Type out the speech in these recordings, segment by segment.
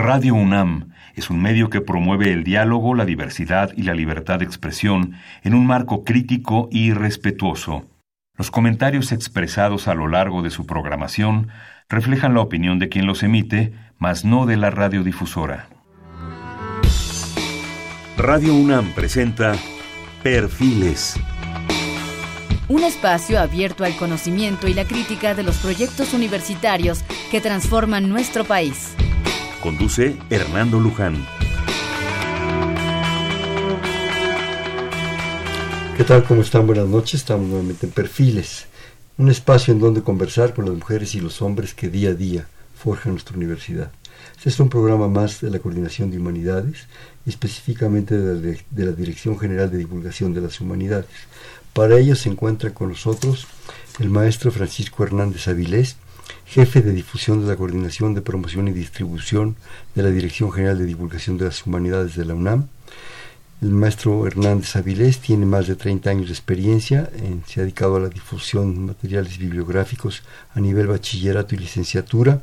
Radio UNAM es un medio que promueve el diálogo, la diversidad y la libertad de expresión en un marco crítico y respetuoso. Los comentarios expresados a lo largo de su programación reflejan la opinión de quien los emite, mas no de la radiodifusora. Radio UNAM presenta Perfiles. Un espacio abierto al conocimiento y la crítica de los proyectos universitarios que transforman nuestro país. Conduce Hernando Luján. ¿Qué tal? ¿Cómo están? Buenas noches. Estamos nuevamente en Perfiles, un espacio en donde conversar con las mujeres y los hombres que día a día forjan nuestra universidad. Este es un programa más de la Coordinación de Humanidades, y específicamente de la Dirección General de Divulgación de las Humanidades. Para ello se encuentra con nosotros el maestro Francisco Hernández Avilés, jefe de difusión de la Coordinación de Promoción y Distribución de la Dirección General de Divulgación de las Humanidades de la UNAM. El maestro Hernández Avilés tiene más de 30 años de experiencia, se ha dedicado a la difusión de materiales bibliográficos a nivel bachillerato y licenciatura,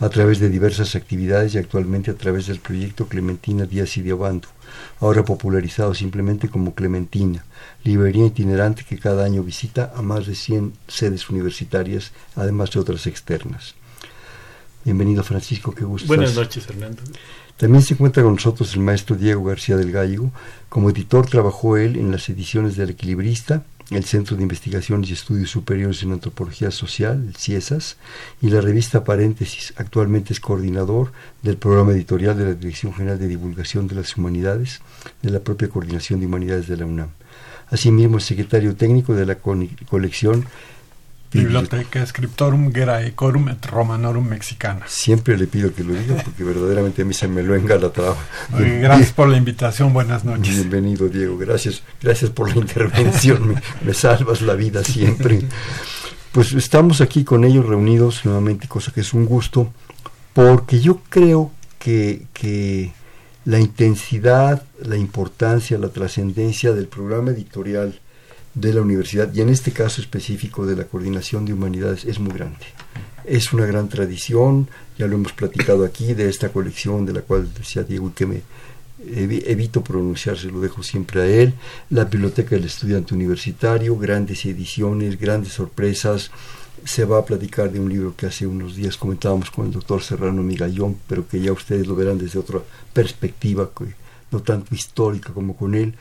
a través de diversas actividades y actualmente a través del proyecto Clementina Díaz y de Abando, ahora popularizado simplemente como Clementina, librería itinerante que cada año visita a más de 100 sedes universitarias, además de otras externas. Bienvenido, Francisco, qué gusto. Buenas noches, Hernando. También se encuentra con nosotros el maestro Diego García del Gallego. Como editor trabajó él en las ediciones del Equilibrista, el Centro de Investigaciones y Estudios Superiores en Antropología Social, el CIESAS, y la revista Paréntesis. Actualmente es coordinador del programa editorial de la Dirección General de Divulgación de las Humanidades, de la propia Coordinación de Humanidades de la UNAM. Asimismo es secretario técnico de la colección Biblioteca Scriptorum Graecorum et Romanorum Mexicana. Siempre le pido que lo diga porque verdaderamente a mí se me lo engalatraba. Gracias por la invitación, buenas noches. Bienvenido, Diego, gracias por la intervención, me salvas la vida siempre. Pues estamos aquí con ellos reunidos nuevamente, cosa que es un gusto, porque yo creo que la intensidad, la importancia, la trascendencia del programa editorial de la universidad, y en este caso específico de la Coordinación de Humanidades, es muy grande. Es una gran tradición, ya lo hemos platicado aquí, de esta colección de la cual decía Diego y que me evito pronunciarse, lo dejo siempre a él, la Biblioteca del Estudiante Universitario, grandes ediciones, grandes sorpresas. Se va a platicar de un libro que hace unos días comentábamos con el doctor Serrano Migallón, pero que ya ustedes lo verán desde otra perspectiva, no tanto histórica como con él.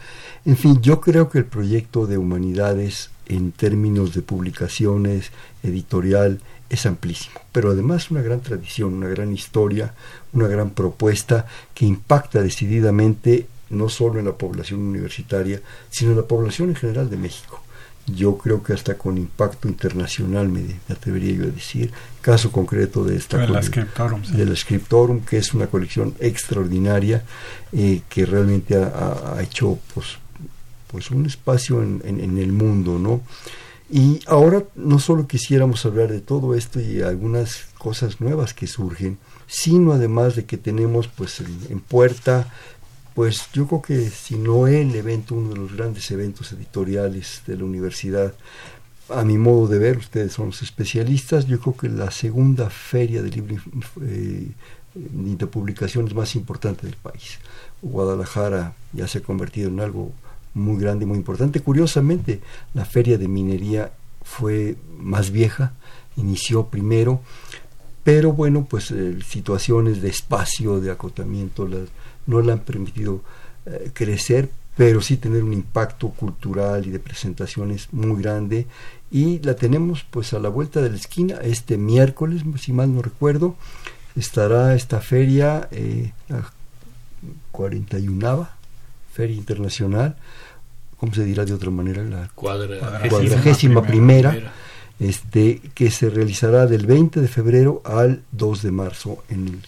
En fin, yo creo que el proyecto de Humanidades en términos de publicaciones, editorial, es amplísimo, pero además una gran tradición, una gran historia, una gran propuesta que impacta decididamente no solo en la población universitaria, sino en la población en general de México. Yo creo que hasta con impacto internacional, me atrevería yo a decir, caso concreto de esta de la Scriptorum, que es una colección extraordinaria que realmente ha hecho pues un espacio en el mundo, ¿no? Y ahora no solo quisiéramos hablar de todo esto y algunas cosas nuevas que surgen, sino además de que tenemos pues en puerta, pues yo creo que si no el evento, uno de los grandes eventos editoriales de la universidad, a mi modo de ver, ustedes son los especialistas, yo creo que la segunda feria de libro de publicaciones más importante del país. Guadalajara ya se ha convertido en algo muy grande y muy importante. Curiosamente, la feria de minería fue más vieja, inició primero, pero bueno, pues situaciones de espacio, de acotamiento, no le han permitido crecer, pero sí tener un impacto cultural y de presentaciones muy grande, y la tenemos pues a la vuelta de la esquina. Este miércoles, si mal no recuerdo, estará esta feria, la 41ª Feria Internacional, ¿cómo se dirá de otra manera? La 41ª, que se realizará del 20 de febrero al 2 de marzo en el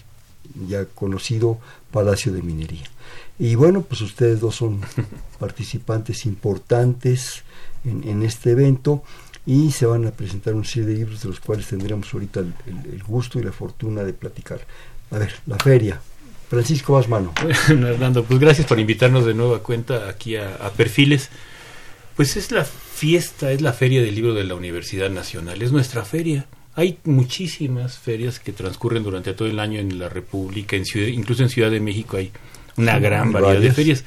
ya conocido Palacio de Minería. Y bueno, pues ustedes dos son participantes importantes en este evento, y se van a presentar una serie de libros de los cuales tendremos ahorita el gusto y la fortuna de platicar. A ver, la feria. Francisco Basmano. Bueno, Hernando, pues gracias por invitarnos de nueva cuenta aquí a Perfiles. Pues es la feria del libro de la Universidad Nacional, es nuestra feria, Hay muchísimas ferias que transcurren durante todo el año en la República, incluso en Ciudad de México hay una gran variedad de ferias.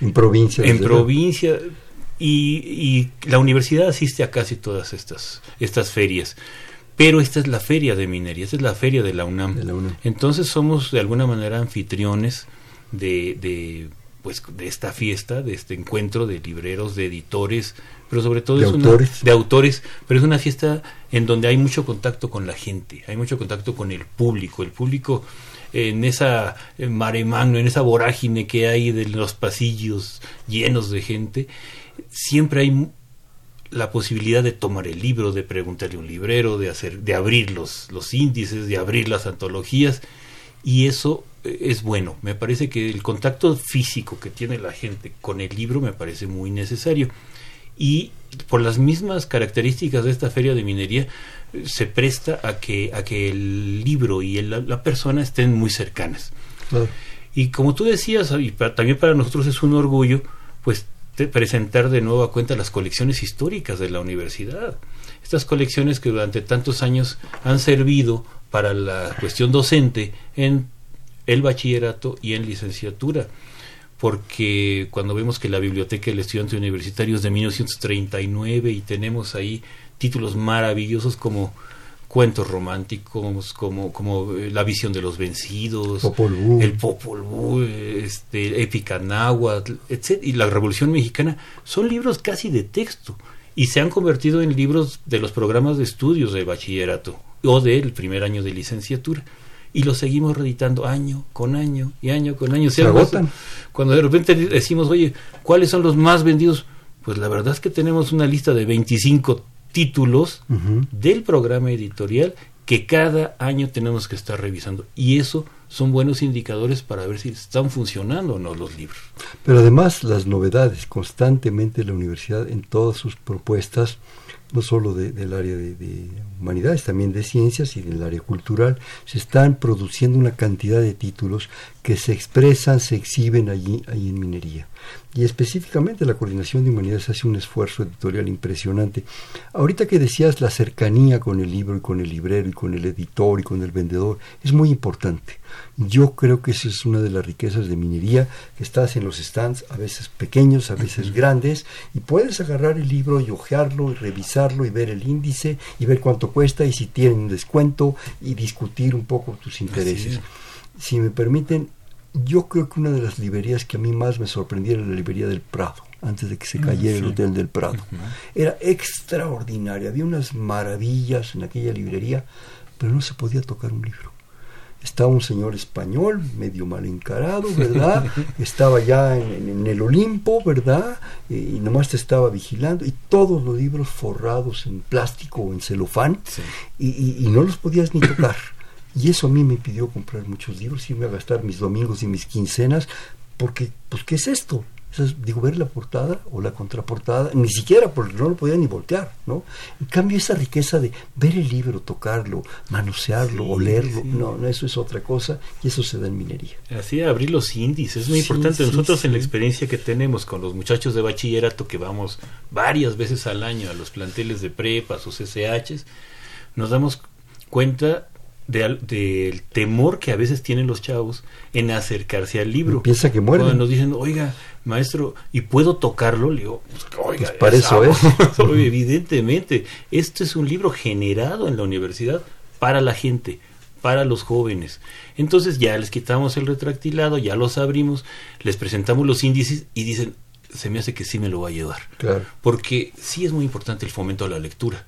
En provincias. En provincia, y la universidad asiste a casi todas estas ferias. Pero esta es la feria de minería, esta es la feria de la UNAM. Entonces somos de alguna manera anfitriones de esta fiesta, de este encuentro de libreros, de editores, pero sobre todo de autores, pero es una fiesta en donde hay mucho contacto con la gente, hay mucho contacto con el público en esa maremagno, en esa vorágine que hay de los pasillos llenos de gente, siempre hay la posibilidad de tomar el libro, de preguntarle a un librero, de abrir los índices, de abrir las antologías, y eso es bueno. Me parece que el contacto físico que tiene la gente con el libro me parece muy necesario. Y por las mismas características de esta feria de minería se presta a que el libro y la persona estén muy cercanas. Claro. Y como tú decías, y también para nosotros es un orgullo, pues presentar de nuevo a cuenta las colecciones históricas de la universidad. Estas colecciones que durante tantos años han servido para la cuestión docente en el bachillerato y en licenciatura, porque cuando vemos que la biblioteca del estudiante universitario es de 1939 y tenemos ahí títulos maravillosos como cuentos románticos, como La Visión de los Vencidos, el Popol Vuh, Épica náhuatl, etc., y La Revolución Mexicana, son libros casi de texto y se han convertido en libros de los programas de estudios de bachillerato o del primer año de licenciatura, y los seguimos reeditando año con año y año con año. Se agotan. Cuando de repente decimos, oye, ¿cuáles son los más vendidos? Pues la verdad es que tenemos una lista de 25 títulos del programa editorial que cada año tenemos que estar revisando, y eso son buenos indicadores para ver si están funcionando o no los libros. Pero además las novedades constantemente la universidad en todas sus propuestas, no solo del área de humanidades, también de ciencias y del área cultural, se están produciendo una cantidad de títulos que se expresan, se exhiben allí en minería. Y específicamente la coordinación de humanidades hace un esfuerzo editorial impresionante. Ahorita que decías la cercanía con el libro y con el librero y con el editor y con el vendedor, es muy importante. Yo creo que esa es una de las riquezas de minería, que estás en los stands, a veces pequeños, a veces grandes, y puedes agarrar el libro y hojearlo y revisarlo y ver el índice y ver cuánto cuesta y si tienen descuento y discutir un poco tus intereses. Si me permiten, yo creo que una de las librerías que a mí más me sorprendía era la librería del Prado, antes de que se cayera el Hotel del Prado. Era extraordinaria, había unas maravillas en aquella librería, pero no se podía tocar un libro. Estaba un señor español, medio mal encarado, ¿verdad? Estaba ya en el Olimpo, ¿verdad? Y nomás te estaba vigilando. Y todos los libros forrados en plástico o en celofán. Sí. Y no los podías ni tocar. Y eso a mí me impidió comprar muchos libros, irme a gastar mis domingos y mis quincenas. Porque, pues, ¿qué es esto? Ver la portada o la contraportada, ni siquiera, porque no lo podía ni voltear, ¿no? En cambio, esa riqueza de ver el libro, tocarlo, manosearlo, olerlo, no, eso es otra cosa, y eso se da en minería. Así, abrir los índices, es muy importante. Nosotros en la experiencia que tenemos con los muchachos de bachillerato, que vamos varias veces al año a los planteles de prepas o CCHs, nos damos cuenta del temor que a veces tienen los chavos en acercarse al libro. Piensa que mueren. Cuando nos dicen, oiga, maestro, ¿y puedo tocarlo? Le digo, oiga, pues para eso es. Evidentemente, este es un libro generado en la universidad para la gente, para los jóvenes. Entonces ya les quitamos el retractilado, ya los abrimos, les presentamos los índices y dicen, se me hace que sí me lo va a llevar. Claro. Porque sí es muy importante el fomento a la lectura.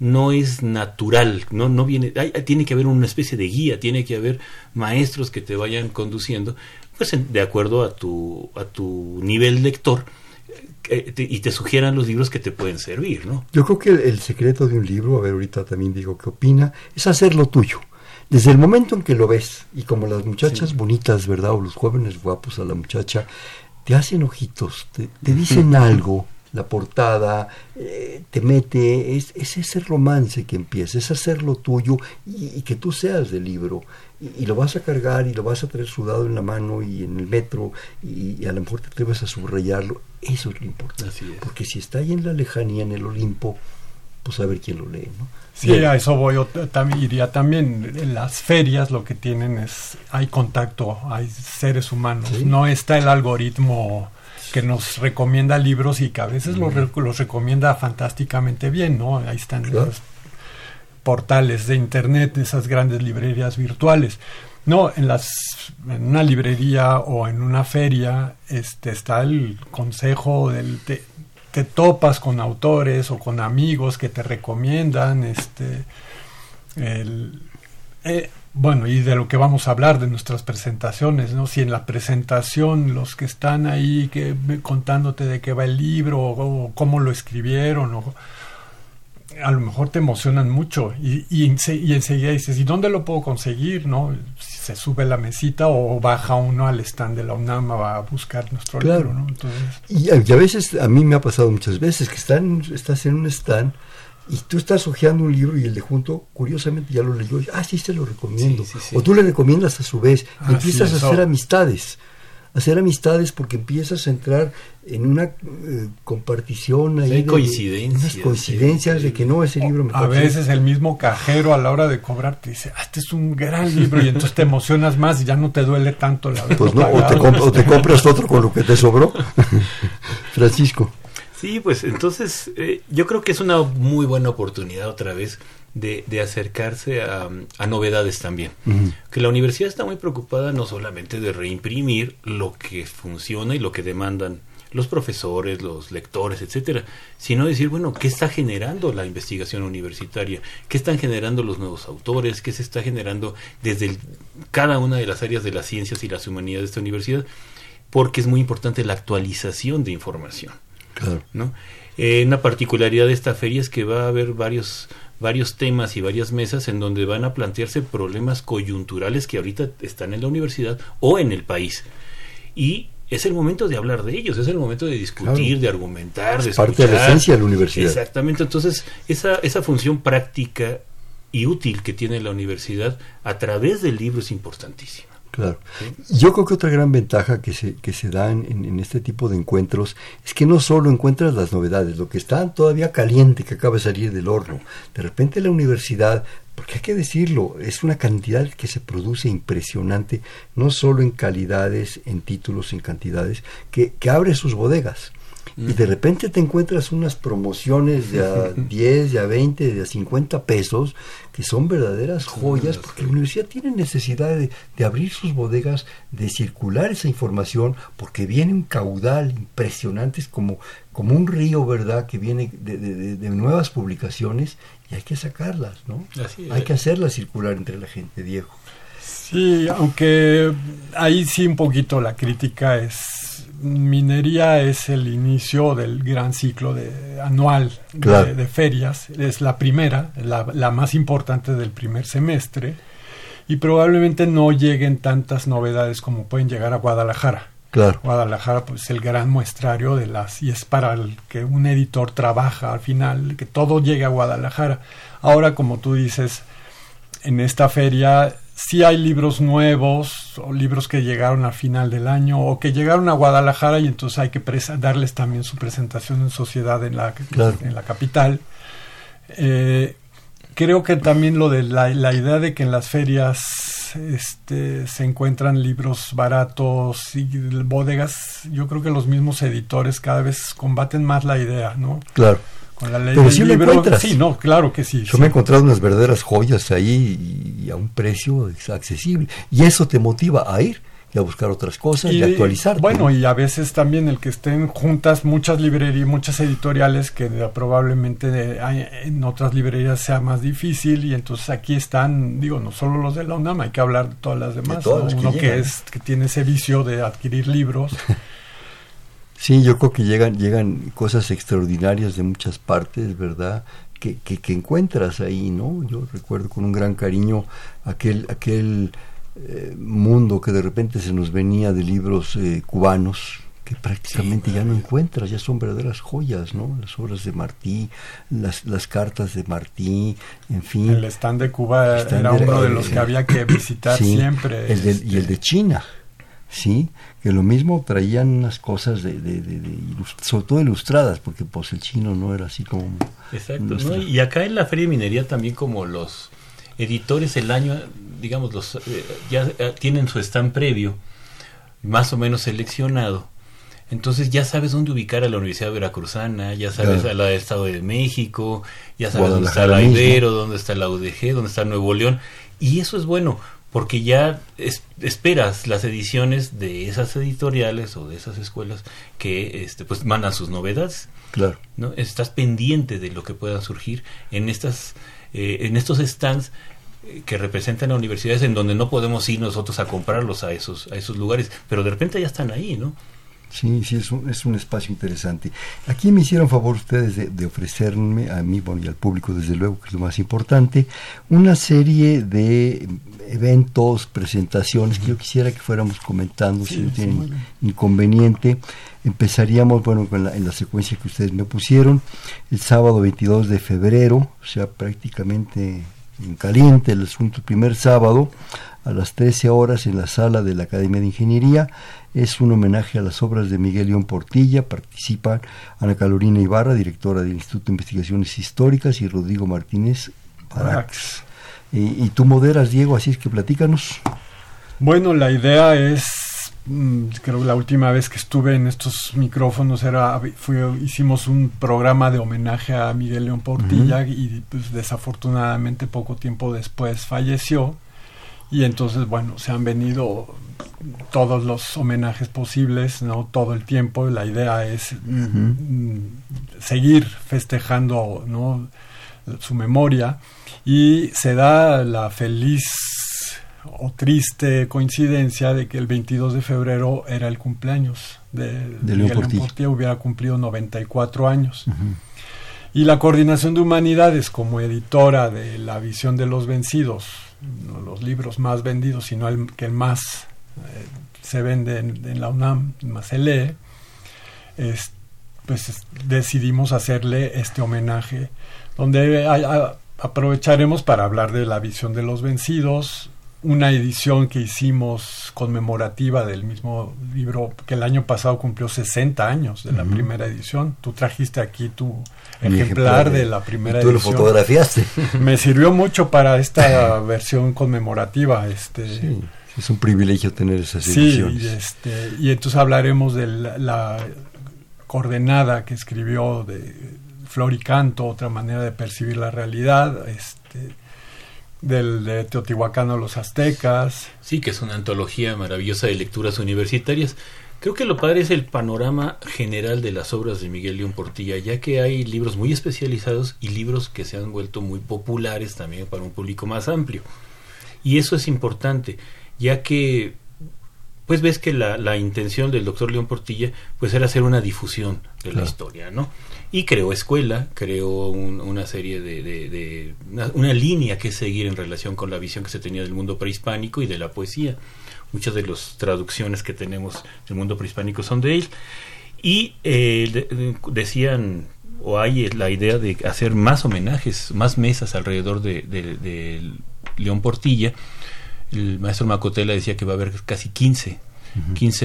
No es natural, no viene, tiene que haber una especie de guía, tiene que haber maestros que te vayan conduciendo, pues de acuerdo a tu nivel lector, y te sugieran los libros que te pueden servir, ¿no? Yo creo que el secreto de un libro, a ver, ahorita también digo qué opina, es hacerlo tuyo. Desde el momento en que lo ves, y como las muchachas bonitas, ¿verdad? O los jóvenes guapos a la muchacha, te hacen ojitos, te dicen algo. La portada, te mete, es ese romance que empieza, es hacerlo tuyo y que tú seas del libro. Y lo vas a cargar y lo vas a traer sudado en la mano y en el metro y a lo mejor te atreves a subrayarlo. Eso es lo importante. Porque si está ahí en la lejanía, en el Olimpo, pues a ver quién lo lee, ¿no? Sí, bien. A eso voy, iría también. En las ferias lo que tienen es, hay contacto, hay seres humanos, ¿sí? No está el algoritmo que nos recomienda libros y que a veces los recomienda fantásticamente bien, ¿no? Ahí están, claro, los portales de internet, esas grandes librerías virtuales. No, en una librería o en una feria está el consejo del... Te topas con autores o con amigos que te recomiendan, bueno, y de lo que vamos a hablar de nuestras presentaciones, ¿no? Si en la presentación los que están ahí contándote de qué va el libro o cómo lo escribieron, a lo mejor te emocionan mucho y enseguida dices, ¿y dónde lo puedo conseguir? ¿No? Si se sube la mesita o baja uno al stand de la UNAM a buscar nuestro, claro, libro, ¿no? Entonces... Y a veces, a mí me ha pasado muchas veces que estás en un stand y tú estás hojeando un libro y el de junto, curiosamente, ya lo leyó. Sí, se lo recomiendo. Sí, sí, sí. O tú le recomiendas a su vez. Empiezas a hacer amistades. Porque empiezas a entrar en una compartición ahí de coincidencias, de que no, ese libro me parece. A veces el mismo cajero a la hora de cobrar te dice, este es un gran libro, y entonces te emocionas más y ya no te duele tanto la vez. Pues no, o te compras otro con lo que te sobró. Francisco. Sí, pues entonces yo creo que es una muy buena oportunidad otra vez de acercarse a novedades también. Uh-huh. Que la universidad está muy preocupada no solamente de reimprimir lo que funciona y lo que demandan los profesores, los lectores, etcétera, sino decir, bueno, ¿qué está generando la investigación universitaria? ¿Qué están generando los nuevos autores? ¿Qué se está generando desde cada una de las áreas de las ciencias y las humanidades de esta universidad? Porque es muy importante la actualización de información. Claro. ¿No? Una particularidad de esta feria es que va a haber varios temas y varias mesas en donde van a plantearse problemas coyunturales que ahorita están en la universidad o en el país, y es el momento de hablar de ellos, es el momento de discutir, claro, de argumentar, de escuchar. Parte de la esencia de la universidad. Exactamente, entonces esa función práctica y útil que tiene la universidad a través del libro es importantísima. Claro. Yo creo que otra gran ventaja que se da en este tipo de encuentros es que no solo encuentras las novedades, lo que está todavía caliente, que acaba de salir del horno. De repente la universidad, porque hay que decirlo, es una cantidad que se produce impresionante, no solo en calidades, en títulos, en cantidades, que abre sus bodegas. Y de repente te encuentras unas promociones de a 10, de a 20, de a 50 pesos, que son verdaderas joyas, porque la universidad tiene necesidad de abrir sus bodegas, de circular esa información, porque viene un caudal impresionante, es como un río, ¿verdad?, que viene de nuevas publicaciones, y hay que sacarlas, ¿no? Así es. Hay que hacerlas circular entre la gente, Diego. Sí, aunque ahí sí un poquito la crítica es, minería es el inicio del gran ciclo anual, claro, de ferias, es la primera, la más importante del primer semestre, y probablemente no lleguen tantas novedades como pueden llegar a Guadalajara. Claro. Guadalajara, pues, es el gran muestrario y es para el que un editor trabaja al final, que todo llegue a Guadalajara. Ahora, como tú dices, en esta feria... Sí hay libros nuevos o libros que llegaron a final del año o que llegaron a Guadalajara, y entonces hay que darles también su presentación en sociedad en la capital. Creo que también lo de la idea de que en las ferias se encuentran libros baratos y bodegas, yo creo que los mismos editores cada vez combaten más la idea, ¿no? Claro. Con la ley. Pero si lo encuentras. Sí, no, claro que sí. Yo me he encontrado unas verdaderas joyas ahí y a un precio accesible. Y eso te motiva a ir y a buscar otras cosas y a actualizarte. Bueno, y a veces también el que estén juntas muchas librerías, muchas editoriales, que probablemente en otras librerías sea más difícil, y entonces aquí están, digo, no solo los de la UNAM, hay que hablar de todas las demás, de todos, ¿no? Uno que tiene ese vicio de adquirir libros. Sí, yo creo que llegan cosas extraordinarias de muchas partes, ¿verdad?, que encuentras ahí, ¿no? Yo recuerdo con un gran cariño aquel mundo que de repente se nos venía de libros cubanos, que prácticamente ya no encuentras, ya son verdaderas joyas, ¿no? Las obras de Martí, las cartas de Martí, en fin. El stand de Cuba era uno de los que había que visitar siempre. Y el de China. ¿sí? Que lo mismo traían unas cosas de sobre todo ilustradas, porque pues el chino no era así como... Exacto, ¿no? Y acá en la Feria de Minería también, como los editores el año, digamos, los ya tienen su stand previo, más o menos seleccionado, entonces ya sabes dónde ubicar a la Universidad Veracruzana, ya sabes, claro, a la del Estado de México, ya sabes dónde está la Ibero, dónde está la UDG, dónde está Nuevo León, y eso es bueno, porque ya esperas las ediciones de esas editoriales o de esas escuelas que pues mandan sus novedades. Claro. ¿No? Estás pendiente de lo que puedan surgir en estas en estos stands que representan a universidades en donde no podemos ir nosotros a comprarlos a esos lugares, pero de repente ya están ahí, ¿no? Sí, sí, es un espacio interesante. Aquí me hicieron favor ustedes de ofrecerme, a mí, bueno, y al público desde luego, que es lo más importante, una serie de eventos, presentaciones, que yo quisiera que fuéramos comentando, sí, si no tienen inconveniente. Empezaríamos, bueno, con en la secuencia que ustedes me pusieron, el sábado 22 de febrero, o sea, prácticamente en caliente el asunto, primer sábado, a las 13 horas en la sala de la Academia de Ingeniería. Es un homenaje a las obras de Miguel León Portilla. Participan Ana Carolina Ibarra, directora del Instituto de Investigaciones Históricas, y Rodrigo Martínez Paráx. Y tú moderas, Diego, así es que platícanos. Bueno, la idea es, creo que la última vez que estuve en estos micrófonos hicimos un programa de homenaje a Miguel León Portilla, uh-huh, y pues, desafortunadamente poco tiempo después falleció. Y entonces, bueno, se han venido todos los homenajes posibles, ¿no? Todo el tiempo. La idea es, uh-huh, seguir festejando, ¿no?, su memoria. Y se da la feliz o triste coincidencia de que el 22 de febrero era el cumpleaños de Miguel León Portilla. Hubiera cumplido 94 años. Uh-huh. Y la Coordinación de Humanidades, como editora de La Visión de los Vencidos, no los libros más vendidos, sino el que más se vende en la UNAM, más se lee, pues decidimos hacerle este homenaje, donde aprovecharemos para hablar de La Visión de los Vencidos, una edición que hicimos conmemorativa del mismo libro, que el año pasado cumplió 60 años de la, uh-huh, primera edición. Tú trajiste aquí tu ejemplar de la primera edición. Tú lo fotografiaste. Me sirvió mucho para esta versión conmemorativa. Sí, es un privilegio tener esas ediciones. Sí, y entonces hablaremos de la coordenada que escribió de Flor y Canto, otra manera de percibir la realidad, de Teotihuacán a los aztecas. Sí, que es una antología maravillosa de lecturas universitarias. Creo que lo padre es el panorama general de las obras de Miguel León Portilla, ya que hay libros muy especializados y libros que se han vuelto muy populares también para un público más amplio. Y eso es importante, ya que pues ves que la intención del doctor León Portilla pues era hacer una difusión de la historia, ¿no? Y creó escuela, creó una serie de una línea que seguir en relación con la visión que se tenía del mundo prehispánico y de la poesía. Muchas de las traducciones que tenemos del mundo prehispánico son de él. Y decían, o hay la idea de hacer más homenajes, más mesas alrededor de León Portilla. El maestro Macotela decía que va a haber casi 15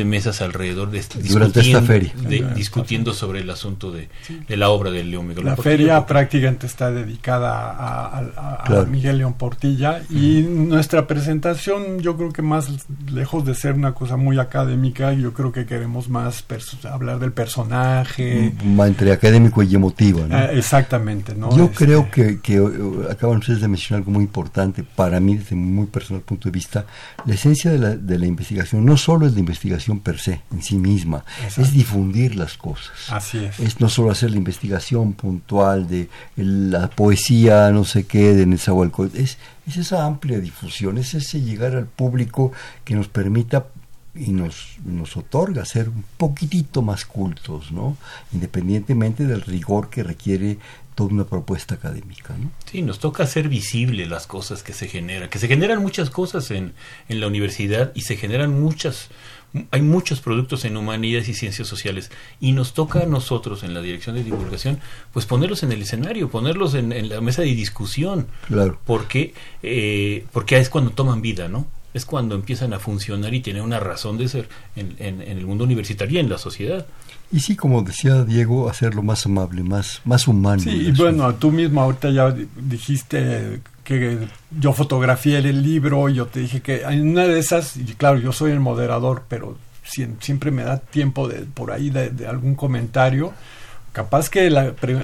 mesas alrededor de durante esta feria. Discutiendo sobre el asunto de la obra de León Miguel León Portilla. La feria prácticamente está dedicada a Miguel León Portilla, y nuestra presentación, yo creo que más lejos de ser una cosa muy académica, yo creo que queremos más hablar del personaje. Entre académico y emotivo, ¿no? Exactamente, ¿no? Yo creo que acaban ustedes de mencionar algo muy importante para mí, desde muy personal punto de vista. La esencia de la investigación no solo es investigación per se, en sí misma. Exacto. Es difundir las cosas. Así es. Es no solo hacer la investigación puntual de la poesía, no sé qué, de Nezahualcóyotl. Es esa amplia difusión, es ese llegar al público que nos permita y nos otorga ser un poquitito más cultos, ¿no? Independientemente del rigor que requiere toda una propuesta académica, ¿no? Sí, nos toca hacer visible las cosas que se generan, muchas cosas en la universidad, y se generan hay muchos productos en humanidades y ciencias sociales, y nos toca a nosotros en la dirección de divulgación, pues ponerlos en el escenario, ponerlos en la mesa de discusión, claro, porque es cuando toman vida, ¿no? es cuando empiezan a funcionar y tener una razón de ser en el mundo universitario y en la sociedad. Y sí, como decía Diego, hacerlo más amable, más humano. Sí, y bueno, tú mismo ahorita ya dijiste que yo fotografié el libro, yo te dije que en una de esas, y claro, yo soy el moderador, pero siempre me da tiempo de por ahí de algún comentario. Capaz que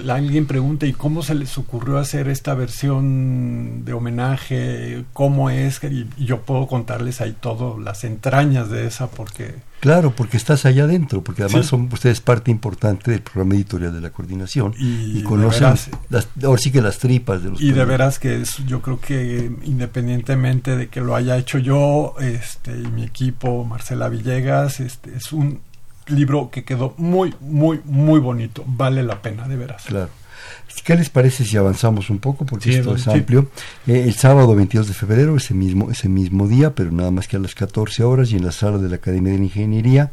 alguien pregunte, ¿y cómo se les ocurrió hacer esta versión de homenaje? ¿Cómo es? Y yo puedo contarles ahí todo, las entrañas de esa, porque... Claro, porque estás allá adentro, porque además son ustedes parte importante del programa editorial de la coordinación y conocen, veras, ahora sí que las tripas de los... Y de veras que yo creo que independientemente de que lo haya hecho yo y mi equipo, Marcela Villegas, es un... libro que quedó muy, muy, muy bonito. Vale la pena, de veras. Claro. ¿Qué les parece si avanzamos un poco? Porque sí, esto es amplio. El sábado 22 de febrero, ese mismo día, pero nada más que a las 14 horas, y en la sala de la Academia de Ingeniería,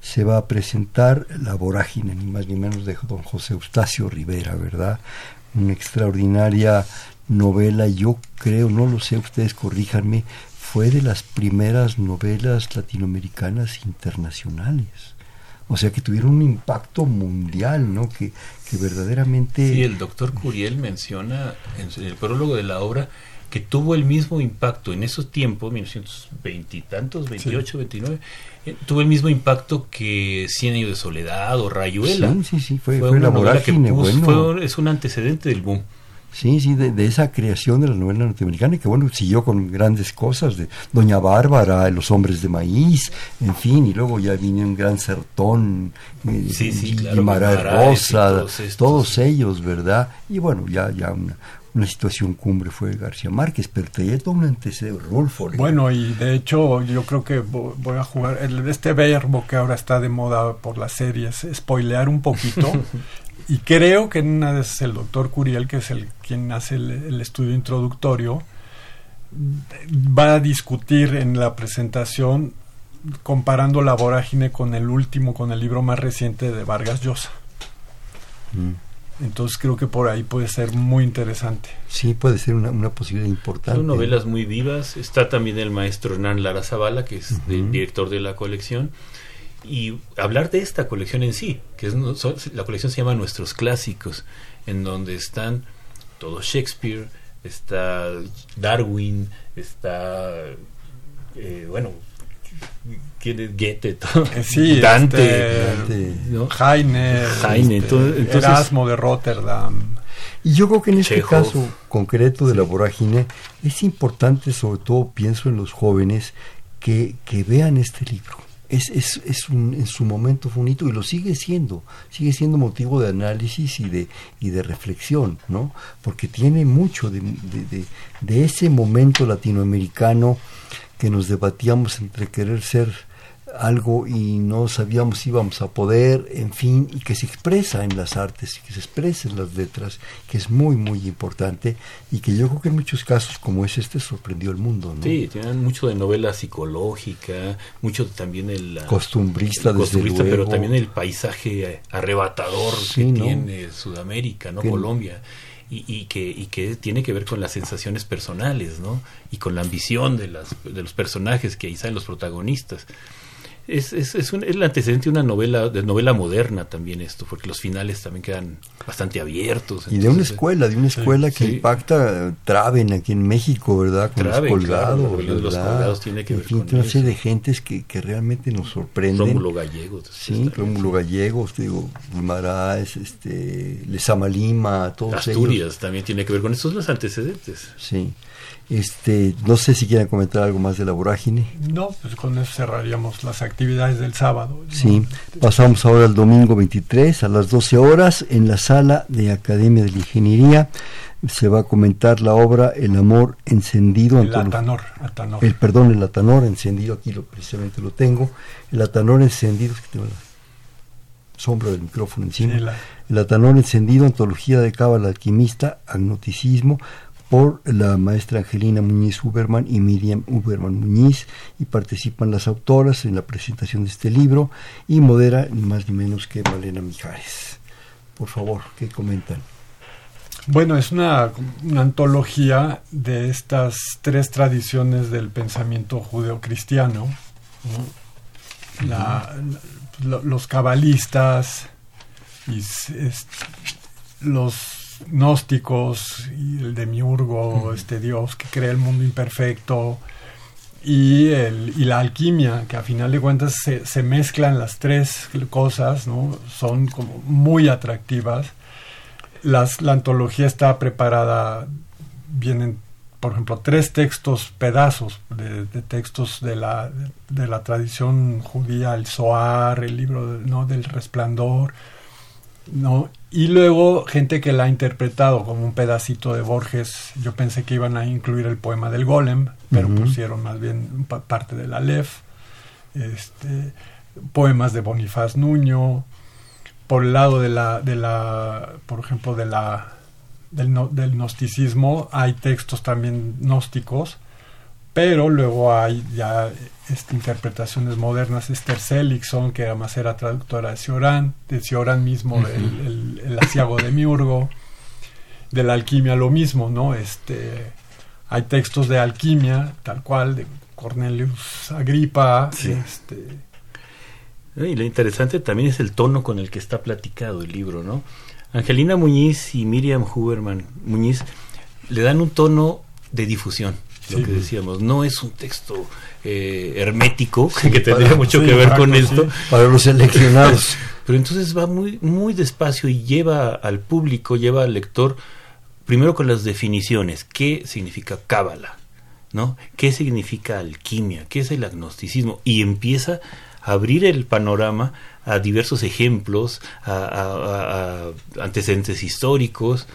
se va a presentar La vorágine, ni más ni menos, de don José Eustasio Rivera, ¿verdad? Una extraordinaria novela, yo creo, no lo sé, ustedes corríjanme, fue de las primeras novelas latinoamericanas internacionales. O sea, que tuvieron un impacto mundial, ¿no? Que verdaderamente... Sí, el doctor Curiel menciona en el prólogo de la obra que tuvo el mismo impacto en esos tiempos, 1920 y tantos, 28, sí. 29, tuvo el mismo impacto que Cien años de soledad o Rayuela. Sí, fue una novela que es un antecedente del boom. Sí, de esa creación de la novela norteamericana, que bueno, siguió con grandes cosas, de Doña Bárbara, Los hombres de maíz, en fin, y luego ya vino un gran sertón, claro, Guimarães Rosa, todos ellos, ¿verdad? Y bueno, ya una situación cumbre fue García Márquez, pero tenía todo un antecedente, Rodolfo. Bueno, y de hecho yo creo que voy a jugar, este verbo que ahora está de moda por las series, spoilear un poquito. Y creo que en una de esas el doctor Curiel, que es quien hace el estudio introductorio, va a discutir en la presentación, comparando La vorágine con el libro más reciente de Vargas Llosa. Entonces creo que por ahí puede ser muy interesante. Sí, puede ser una posibilidad importante. Son novelas muy vivas. Está también el maestro Hernán Lara Zavala, que es el director de la colección. Y hablar de esta colección en sí, que la colección se llama Nuestros Clásicos, en donde están todo Shakespeare, está Darwin, está Goethe, Dante, ¿no? Heine, entonces, Erasmo de Rotterdam. Y yo creo que en este caso concreto de La vorágine es importante, sobre todo pienso en los jóvenes, que vean este libro. En su momento fue un hito y lo sigue siendo motivo de análisis y de reflexión, ¿no? Porque tiene mucho de ese momento latinoamericano que nos debatíamos entre querer ser algo y no sabíamos si íbamos a poder, en fin, y que se expresa en las artes, que se expresa en las letras, que es muy, muy importante, y que yo creo que en muchos casos como este sorprendió al mundo, ¿no? Sí, tienen mucho de novela psicológica, mucho también el costumbrista, desde luego, pero también el paisaje arrebatador tiene Sudamérica, ¿no? Colombia. Y que tiene que ver con las sensaciones personales, ¿no? Y con la ambición de los personajes que ahí salen los protagonistas. Es el antecedente de una novela moderna también esto, porque los finales también quedan bastante abiertos. Y entonces, de una escuela que impacta Traven aquí en México, ¿verdad? Con Traven, Los Colgados. Claro, los Colgados tiene que ver con una serie de gentes que realmente nos sorprenden. Rómulo Gallegos. Te digo, Guimarães, Lezama Lima, todos Asturias ellos. Asturias también tiene que ver con estos los antecedentes. Sí. No sé si quieren comentar algo más de La vorágine. No, pues con eso cerraríamos las actividades del sábado. Sí, pasamos ahora al domingo 23 a las 12 horas en la sala de Academia de la Ingeniería. Se va a comentar la obra El amor encendido. El atanor encendido, aquí precisamente lo tengo. El atanor encendido, es que tengo la sombra del micrófono encima. El atanor encendido, antología de cábala alquimista, agnosticismo, por la maestra Angelina Muñiz Huberman y Miriam Huberman Muñiz, y participan las autoras en la presentación de este libro, y modera ni más ni menos que Malena Mijares. Por favor, ¿qué comentan? Bueno, es una antología de estas tres tradiciones del pensamiento judeocristiano, ¿no? Los cabalistas, los gnósticos, y el demiurgo, este Dios que crea el mundo imperfecto, y la alquimia, que a final de cuentas se mezclan las tres cosas, ¿no? Son como muy atractivas. La antología está preparada, vienen, por ejemplo, tres textos, pedazos de textos de la tradición judía, el Zohar, el libro del Resplandor, ¿no? Y luego gente que la ha interpretado, como un pedacito de Borges. Yo pensé que iban a incluir el poema del Golem, pero pusieron más bien parte del Aleph, poemas de Bonifaz Nuño. Por el lado por ejemplo, del gnosticismo, hay textos también gnósticos, pero luego hay ya interpretaciones modernas. Esther Seligson, que además era traductora de Cioran mismo, el asiago de Miurgo. De la alquimia lo mismo, ¿no? Hay textos de alquimia, tal cual, de Cornelius Agripa, sí. Y lo interesante también es el tono con el que está platicado el libro, ¿no? Angelina Muñiz y Miriam Huberman Muñiz le dan un tono de difusión, sí. Lo que decíamos, no es un texto hermético, sí, que tendría mucho que ver con esto. Para los seleccionados. Pero entonces va muy, muy despacio y lleva al público, lleva al lector, primero con las definiciones. ¿Qué significa cábala? ¿No? ¿Qué significa alquimia? ¿Qué es el agnosticismo? Y empieza abrir el panorama a diversos ejemplos, a antecedentes históricos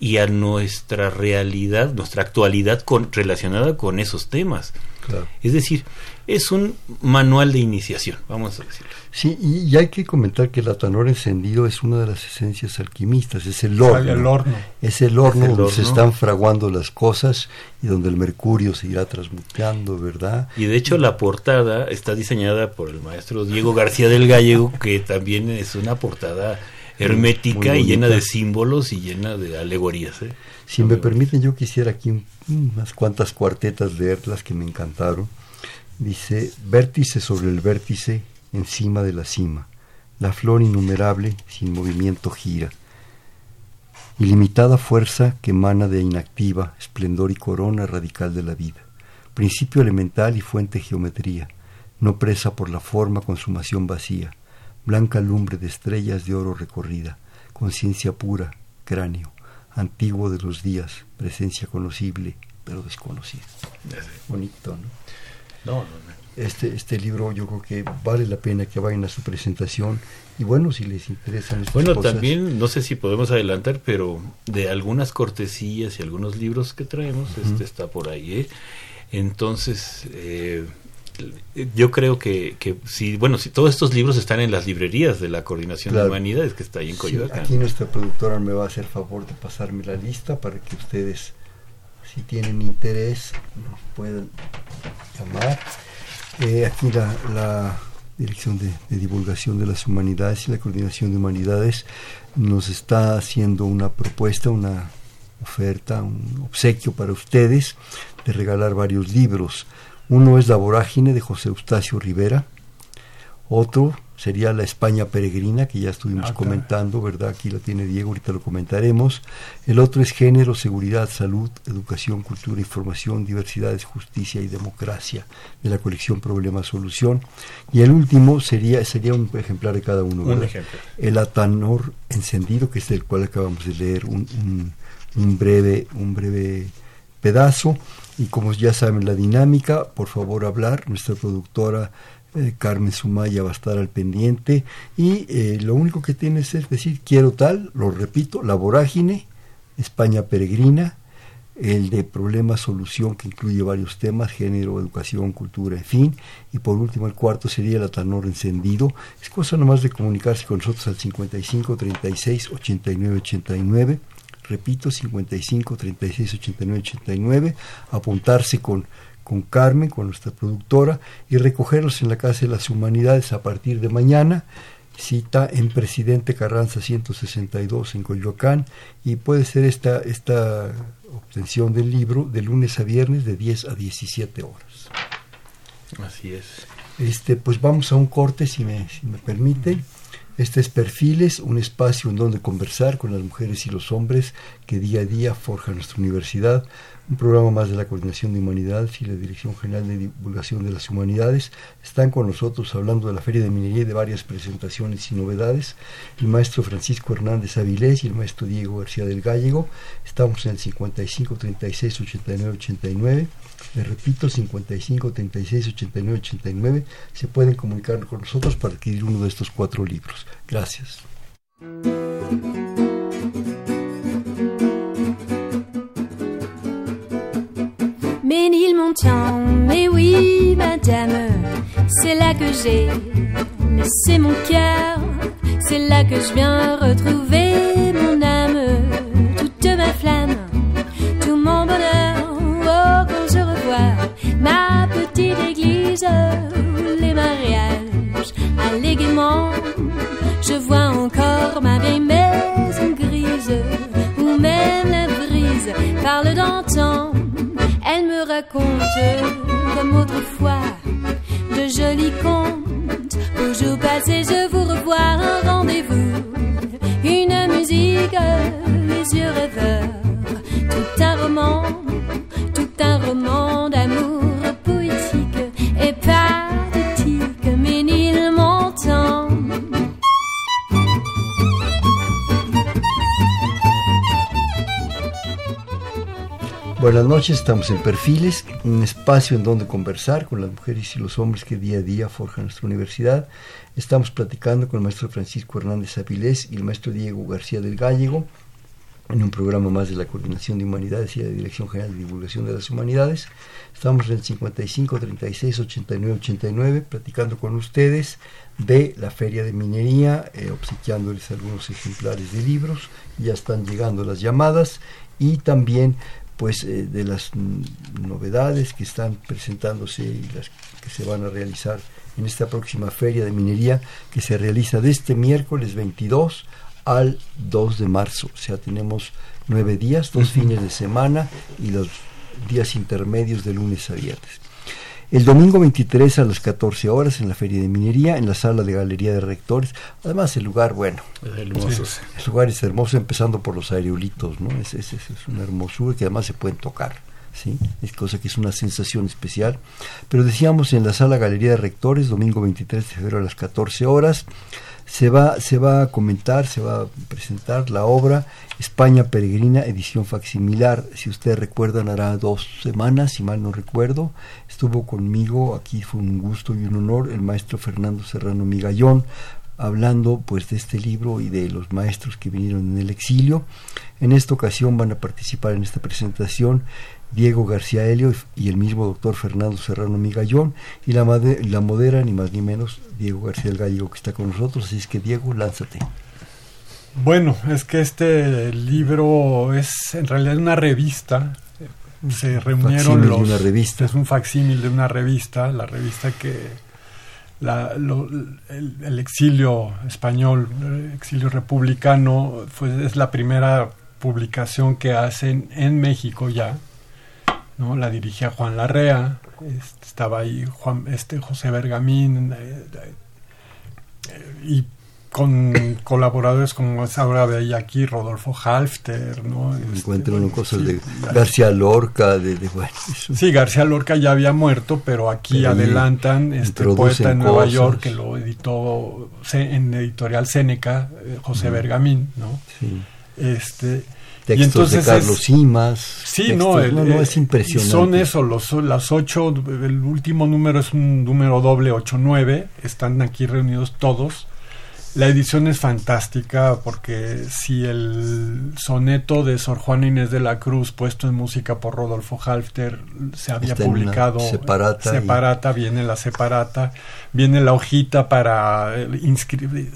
y a nuestra realidad, nuestra actualidad relacionada con esos temas. Claro. Es decir, es un manual de iniciación, vamos a decirlo. Sí, y hay que comentar que el atanor encendido es una de las esencias alquimistas, es el horno. Sale el horno. Es el horno donde se están fraguando las cosas y donde el mercurio se irá transmutando, ¿verdad? Y de hecho la portada está diseñada por el maestro Diego García del Gallego, que también es una portada hermética y llena de símbolos y llena de alegorías, ¿eh? Si me permiten, yo quisiera aquí unas cuantas cuartetas leerlas que me encantaron. Dice: vértice sobre el vértice, encima de la cima, la flor innumerable sin movimiento gira, ilimitada fuerza que emana de inactiva, esplendor y corona radical de la vida, principio elemental y fuente geometría, no presa por la forma, consumación vacía, blanca lumbre de estrellas de oro recorrida, conciencia pura, cráneo, antiguo de los días, presencia conocible pero desconocida. Bonito, ¿no? No. Este libro yo creo que vale la pena que vayan a su presentación. Y bueno, si les interesan estas cosas. También, no sé si podemos adelantar, pero de algunas cortesías y algunos libros que traemos, está por ahí, ¿eh? Entonces, yo creo que si todos estos libros están en las librerías de la Coordinación de Humanidades, que está ahí en Coyoacán. Sí, aquí nuestra productora me va a hacer favor de pasarme la lista para que ustedes, si tienen interés, nos puedan llamar. Aquí la Dirección de Divulgación de las Humanidades y la Coordinación de Humanidades nos está haciendo una propuesta, una oferta, un obsequio para ustedes de regalar varios libros. Uno es La vorágine, de José Eustasio Rivera. Otro sería La España Peregrina, que ya estuvimos comentando, ¿verdad? Aquí la tiene Diego, ahorita lo comentaremos. El otro es Género, Seguridad, Salud, Educación, Cultura, Información, Diversidades, Justicia y Democracia, de la colección Problema Solución. Y el último sería un ejemplar de cada uno, ¿verdad? Un ejemplo. El atanor encendido, que es del cual acabamos de leer un breve pedazo. Y como ya saben la dinámica, por favor hablar. Nuestra productora Carmen Sumaya va a estar al pendiente, y lo único que tienes es decir: quiero tal, lo repito, La vorágine, España Peregrina, el de Problema Solución, que incluye varios temas, género, educación, cultura, en fin, y por último el cuarto sería El atanor encendido. Es cosa nomás de comunicarse con nosotros al 55 36 89 89, repito, 55 36 89 89, apuntarse con Carmen, con nuestra productora, y recogerlos en la Casa de las Humanidades a partir de mañana. cita en Presidente Carranza 162 en Coyoacán, y puede ser esta obtención del libro de lunes a viernes de 10 a 17 horas. Así es. Pues vamos a un corte, si me permite. Este es Perfiles, un espacio en donde conversar con las mujeres y los hombres que día a día forja nuestra universidad. Un programa más de la Coordinación de Humanidades y la Dirección General de Divulgación de las Humanidades. Están con nosotros hablando de la Feria de Minería y de varias presentaciones y novedades. El maestro Francisco Hernández Avilés y el maestro Diego García del Gallego. Estamos en el 55 36 89 89. Les repito, 55 36 89 89. Se pueden comunicar con nosotros para adquirir uno de estos 4 libros. Gracias. Ménilmontant, mais oui, madame, c'est là que j'ai laissé mon cœur, c'est là que je viens retrouver mon âme, toute ma flamme, tout mon bonheur. Oh, quand je revois ma petite église, les mariages, allez gaiement, je vois encore ma vieille maison grise, où même la brise parle d'antan. Elle me raconte, comme autrefois, de jolis contes. Au jour passé, je vous revois, un rendez-vous, une musique, les yeux rêveurs. Tout un roman d'amour poétique et pathétique, Ménilmontant. Buenas noches, estamos en Perfiles, un espacio en donde conversar con las mujeres y los hombres que día a día forjan nuestra universidad. Estamos platicando con el maestro Francisco Hernández Avilés y el maestro Diego García del Gallego, en un programa más de la Coordinación de Humanidades y la Dirección General de Divulgación de las Humanidades. Estamos en el 55 36 89 89, platicando con ustedes de la Feria de Minería, obsequiándoles algunos ejemplares de libros. Ya están llegando las llamadas y también de las novedades que están presentándose y las que se van a realizar en esta próxima Feria de Minería, que se realiza de este miércoles 22 al 2 de marzo. O sea, tenemos 9 días, 2 fines de semana y los días intermedios de lunes a viernes. El domingo 23 a las 14 horas en la Feria de Minería, en la sala de Galería de Rectores. Además, el lugar, es hermoso. El lugar es hermoso, empezando por los aerolitos, ¿no? Es una hermosura que además se pueden tocar, ¿sí? Es cosa que es una sensación especial. Pero decíamos, en la sala Galería de Rectores, domingo 23 de febrero a las 14 horas, se va a comentar, se va a presentar la obra España Peregrina, edición facsimilar. Si ustedes recuerdan, hará 2 semanas, si mal no recuerdo, estuvo conmigo, aquí fue un gusto y un honor, el maestro Fernando Serrano Migallón, hablando de este libro y de los maestros que vinieron en el exilio. En esta ocasión van a participar en esta presentación Diego García Helio y el mismo doctor Fernando Serrano Migallón, y la modera ni más ni menos Diego García del Gallego, que está con nosotros. Así es que, Diego, lánzate. Bueno, es que este libro es en realidad una revista. Se reunieron los... Es un facsímil de una revista, la revista que el exilio español, el exilio republicano, es la primera publicación que hacen en México ya, ¿no? La dirigía Juan Larrea, estaba ahí José Bergamín, y con colaboradores como es ahora de aquí Rodolfo Halfter, ¿no? Encuentran cosas de García Lorca, sí, García Lorca ya había muerto, pero aquí adelantan Poeta en Nueva York, que lo editó en editorial Séneca, José Bergamín, ¿no? Sí. Textos, y entonces, de Carlos Simas. Sí, textos, es impresionante. Son eso, las 8, el último número es un número doble, 8-9, están aquí reunidos todos. La edición es fantástica, porque si el soneto de Sor Juana Inés de la Cruz, puesto en música por Rodolfo Halfter, se había publicado separata, viene la separata, viene la hojita para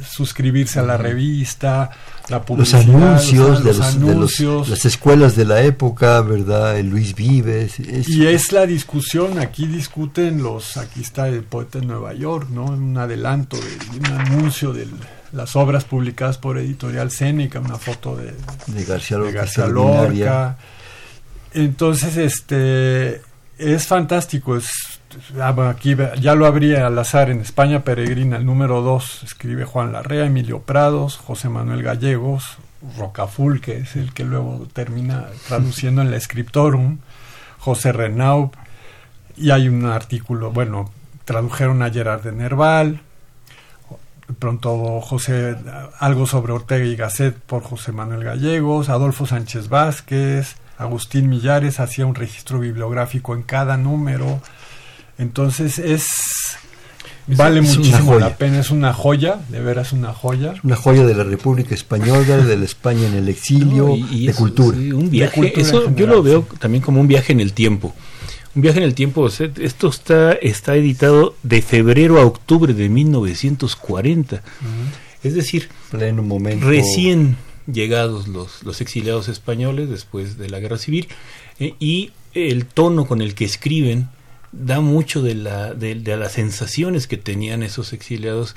suscribirse a la revista, la publicidad, los anuncios de las escuelas de la época, ¿verdad? El Luis Vives. Y es la discusión, aquí discuten aquí está el poeta en Nueva York, ¿no? Un adelanto, un anuncio del las obras publicadas por Editorial Cénica, una foto de García Lorca. Entonces, es fantástico. Aquí ya lo abrí al azar en España Peregrina, el número 2, escribe Juan Larrea, Emilio Prados, José Manuel Gallegos, Rocaful, que es el que luego termina traduciendo en la Scriptorum, José Renau, y hay un artículo, bueno, tradujeron a Gerard de Nerval, pronto José, algo sobre Ortega y Gasset por José Manuel Gallegos, Adolfo Sánchez Vázquez, Agustín Millares hacía un registro bibliográfico en cada número. Entonces vale muchísimo la pena, es una joya, de veras una joya. Una joya de la República Española, de la España en el exilio, y de cultura. Sí, un viaje, cultura eso general, yo lo veo también como un viaje en el tiempo. Un viaje en el tiempo, o sea, esto está editado de febrero a octubre de 1940. Uh-huh. Es decir, pleno momento. Recién llegados los exiliados españoles después de la Guerra Civil, y el tono con el que escriben da mucho de las sensaciones que tenían esos exiliados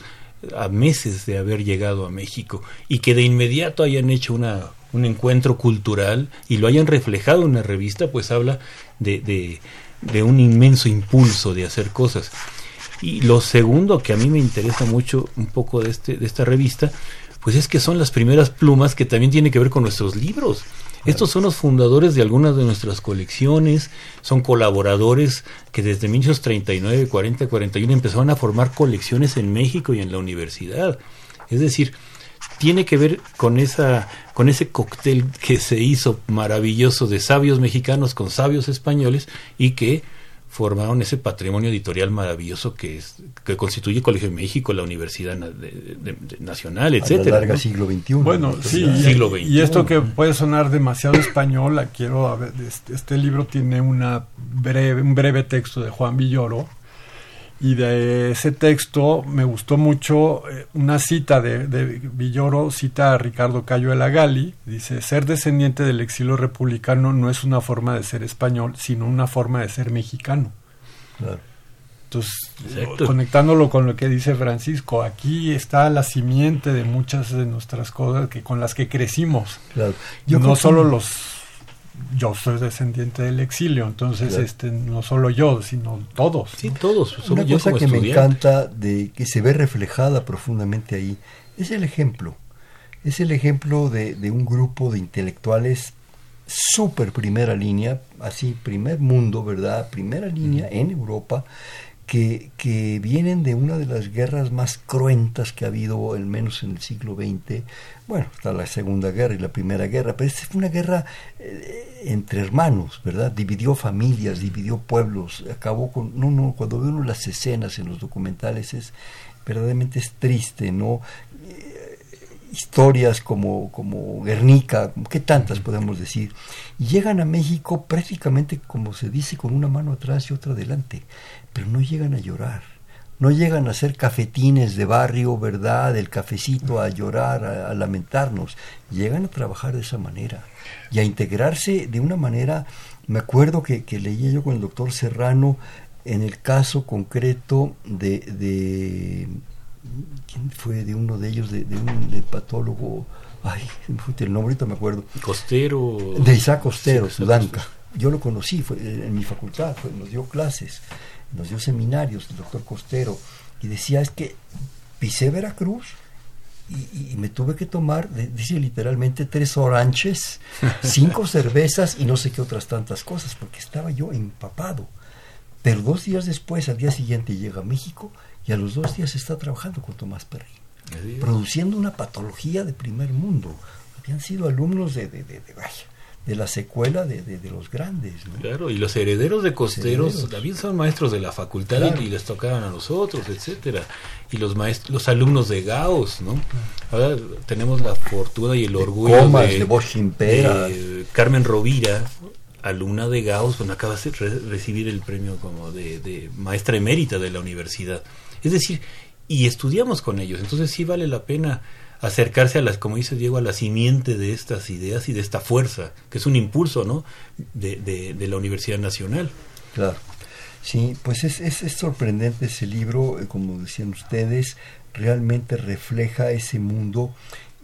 a meses de haber llegado a México, y que de inmediato hayan hecho un encuentro cultural y lo hayan reflejado en una revista, pues habla de un inmenso impulso de hacer cosas. Y lo segundo que a mí me interesa mucho un poco de esta revista, pues es que son las primeras plumas que también tienen que ver con nuestros libros. Estos son los fundadores de algunas de nuestras colecciones, son colaboradores que desde 1939, 40, 41 empezaron a formar colecciones en México y en la universidad. Es decir, tiene que ver con ese cóctel que se hizo maravilloso de sabios mexicanos con sabios españoles y que formaron ese patrimonio editorial maravilloso que constituye el Colegio de México, la Universidad Nacional, etcétera. A la larga, ¿no? Siglo XXI. Bueno, sí, siglo XXI. Y esto que puede sonar demasiado español, este libro tiene un breve texto de Juan Villoro, y de ese texto me gustó mucho una cita de Villoro, cita a Ricardo Cayo de la Gali, dice: ser descendiente del exilio republicano no es una forma de ser español, sino una forma de ser mexicano. Claro. Entonces, exacto, conectándolo con lo que dice Francisco, aquí está la simiente de muchas de nuestras cosas con las que crecimos. Claro. Yo soy descendiente del exilio, entonces claro, no solo yo, sino todos. Sí, todos. Una cosa que me encanta, que se ve reflejada profundamente ahí, es el ejemplo. Es el ejemplo de un grupo de intelectuales súper primera línea, así, primer mundo, ¿verdad? Primera línea en Europa, que vienen de una de las guerras más cruentas que ha habido, al menos en el siglo XX. Bueno, está la Segunda Guerra y la Primera Guerra, pero esta fue una guerra entre hermanos, ¿verdad? Dividió familias, dividió pueblos, acabó con... No, cuando ve uno las escenas en los documentales verdaderamente es triste, ¿no? Historias como Guernica, ¿qué tantas podemos decir? Y llegan a México prácticamente, como se dice, con una mano atrás y otra adelante, pero no llegan a llorar, no llegan a hacer cafetines de barrio, ¿verdad?, del cafecito, a llorar, a lamentarnos, llegan a trabajar de esa manera y a integrarse de una manera. Me acuerdo que leía yo con el doctor Serrano en el caso concreto de ¿quién fue? De uno de ellos, de un patólogo, ay, el nombre ahorita me acuerdo. Costero. De Isaac Costero, Sudanca. Yo lo conocí, fue en mi facultad, nos dio clases, nos dio seminarios el doctor Costero, y decía, es que pisé Veracruz y me tuve que tomar, dice literalmente, 3 oranches, 5 cervezas y no sé qué otras tantas cosas, porque estaba yo empapado. Pero 2 días después, al día siguiente, llega a México y a los 2 días está trabajando con Tomás Perrín, produciendo una patología de primer mundo. Habían sido alumnos de la secuela de los grandes, ¿no? Claro, y los herederos de Costeros también son maestros de la facultad, claro, y les tocaban a nosotros, etcétera. Y los alumnos de Gauss, ¿no? Ahora tenemos la fortuna y el orgullo de Carmen Rovira, alumna de Gauss, bueno, acaba de recibir el premio como de maestra emérita de la universidad. Es decir, y estudiamos con ellos, entonces sí vale la pena acercarse a las, como dice Diego, a la simiente de estas ideas y de esta fuerza, que es un impulso, ¿no?, de la Universidad Nacional. Claro. Sí, pues es sorprendente ese libro, como decían ustedes, realmente refleja ese mundo.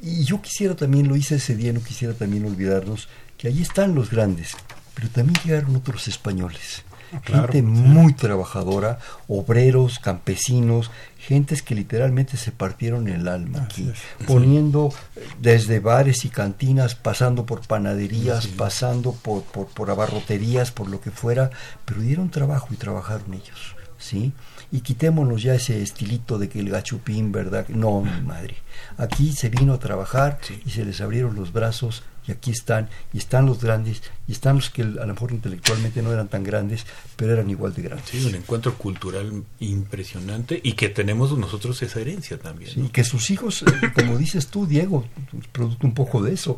Y yo quisiera también, lo hice ese día, no quisiera también olvidarnos que allí están los grandes, pero también llegaron otros españoles, claro, gente muy trabajadora, obreros, campesinos, gentes que literalmente se partieron el alma aquí, poniendo desde bares y cantinas, pasando por panaderías, pasando por abarroterías, por lo que fuera, pero dieron trabajo y trabajaron ellos, ¿sí? Y quitémonos ya ese estilito de que el gachupín, ¿verdad? No, mi madre. Aquí se vino a trabajar y se les abrieron los brazos y aquí están, y están los grandes, y están los que a lo mejor intelectualmente no eran tan grandes, pero eran igual de grandes. Sí, un encuentro cultural impresionante y que tenemos nosotros esa herencia también, ¿no? Sí, y que sus hijos, como dices tú, Diego, producto un poco de eso,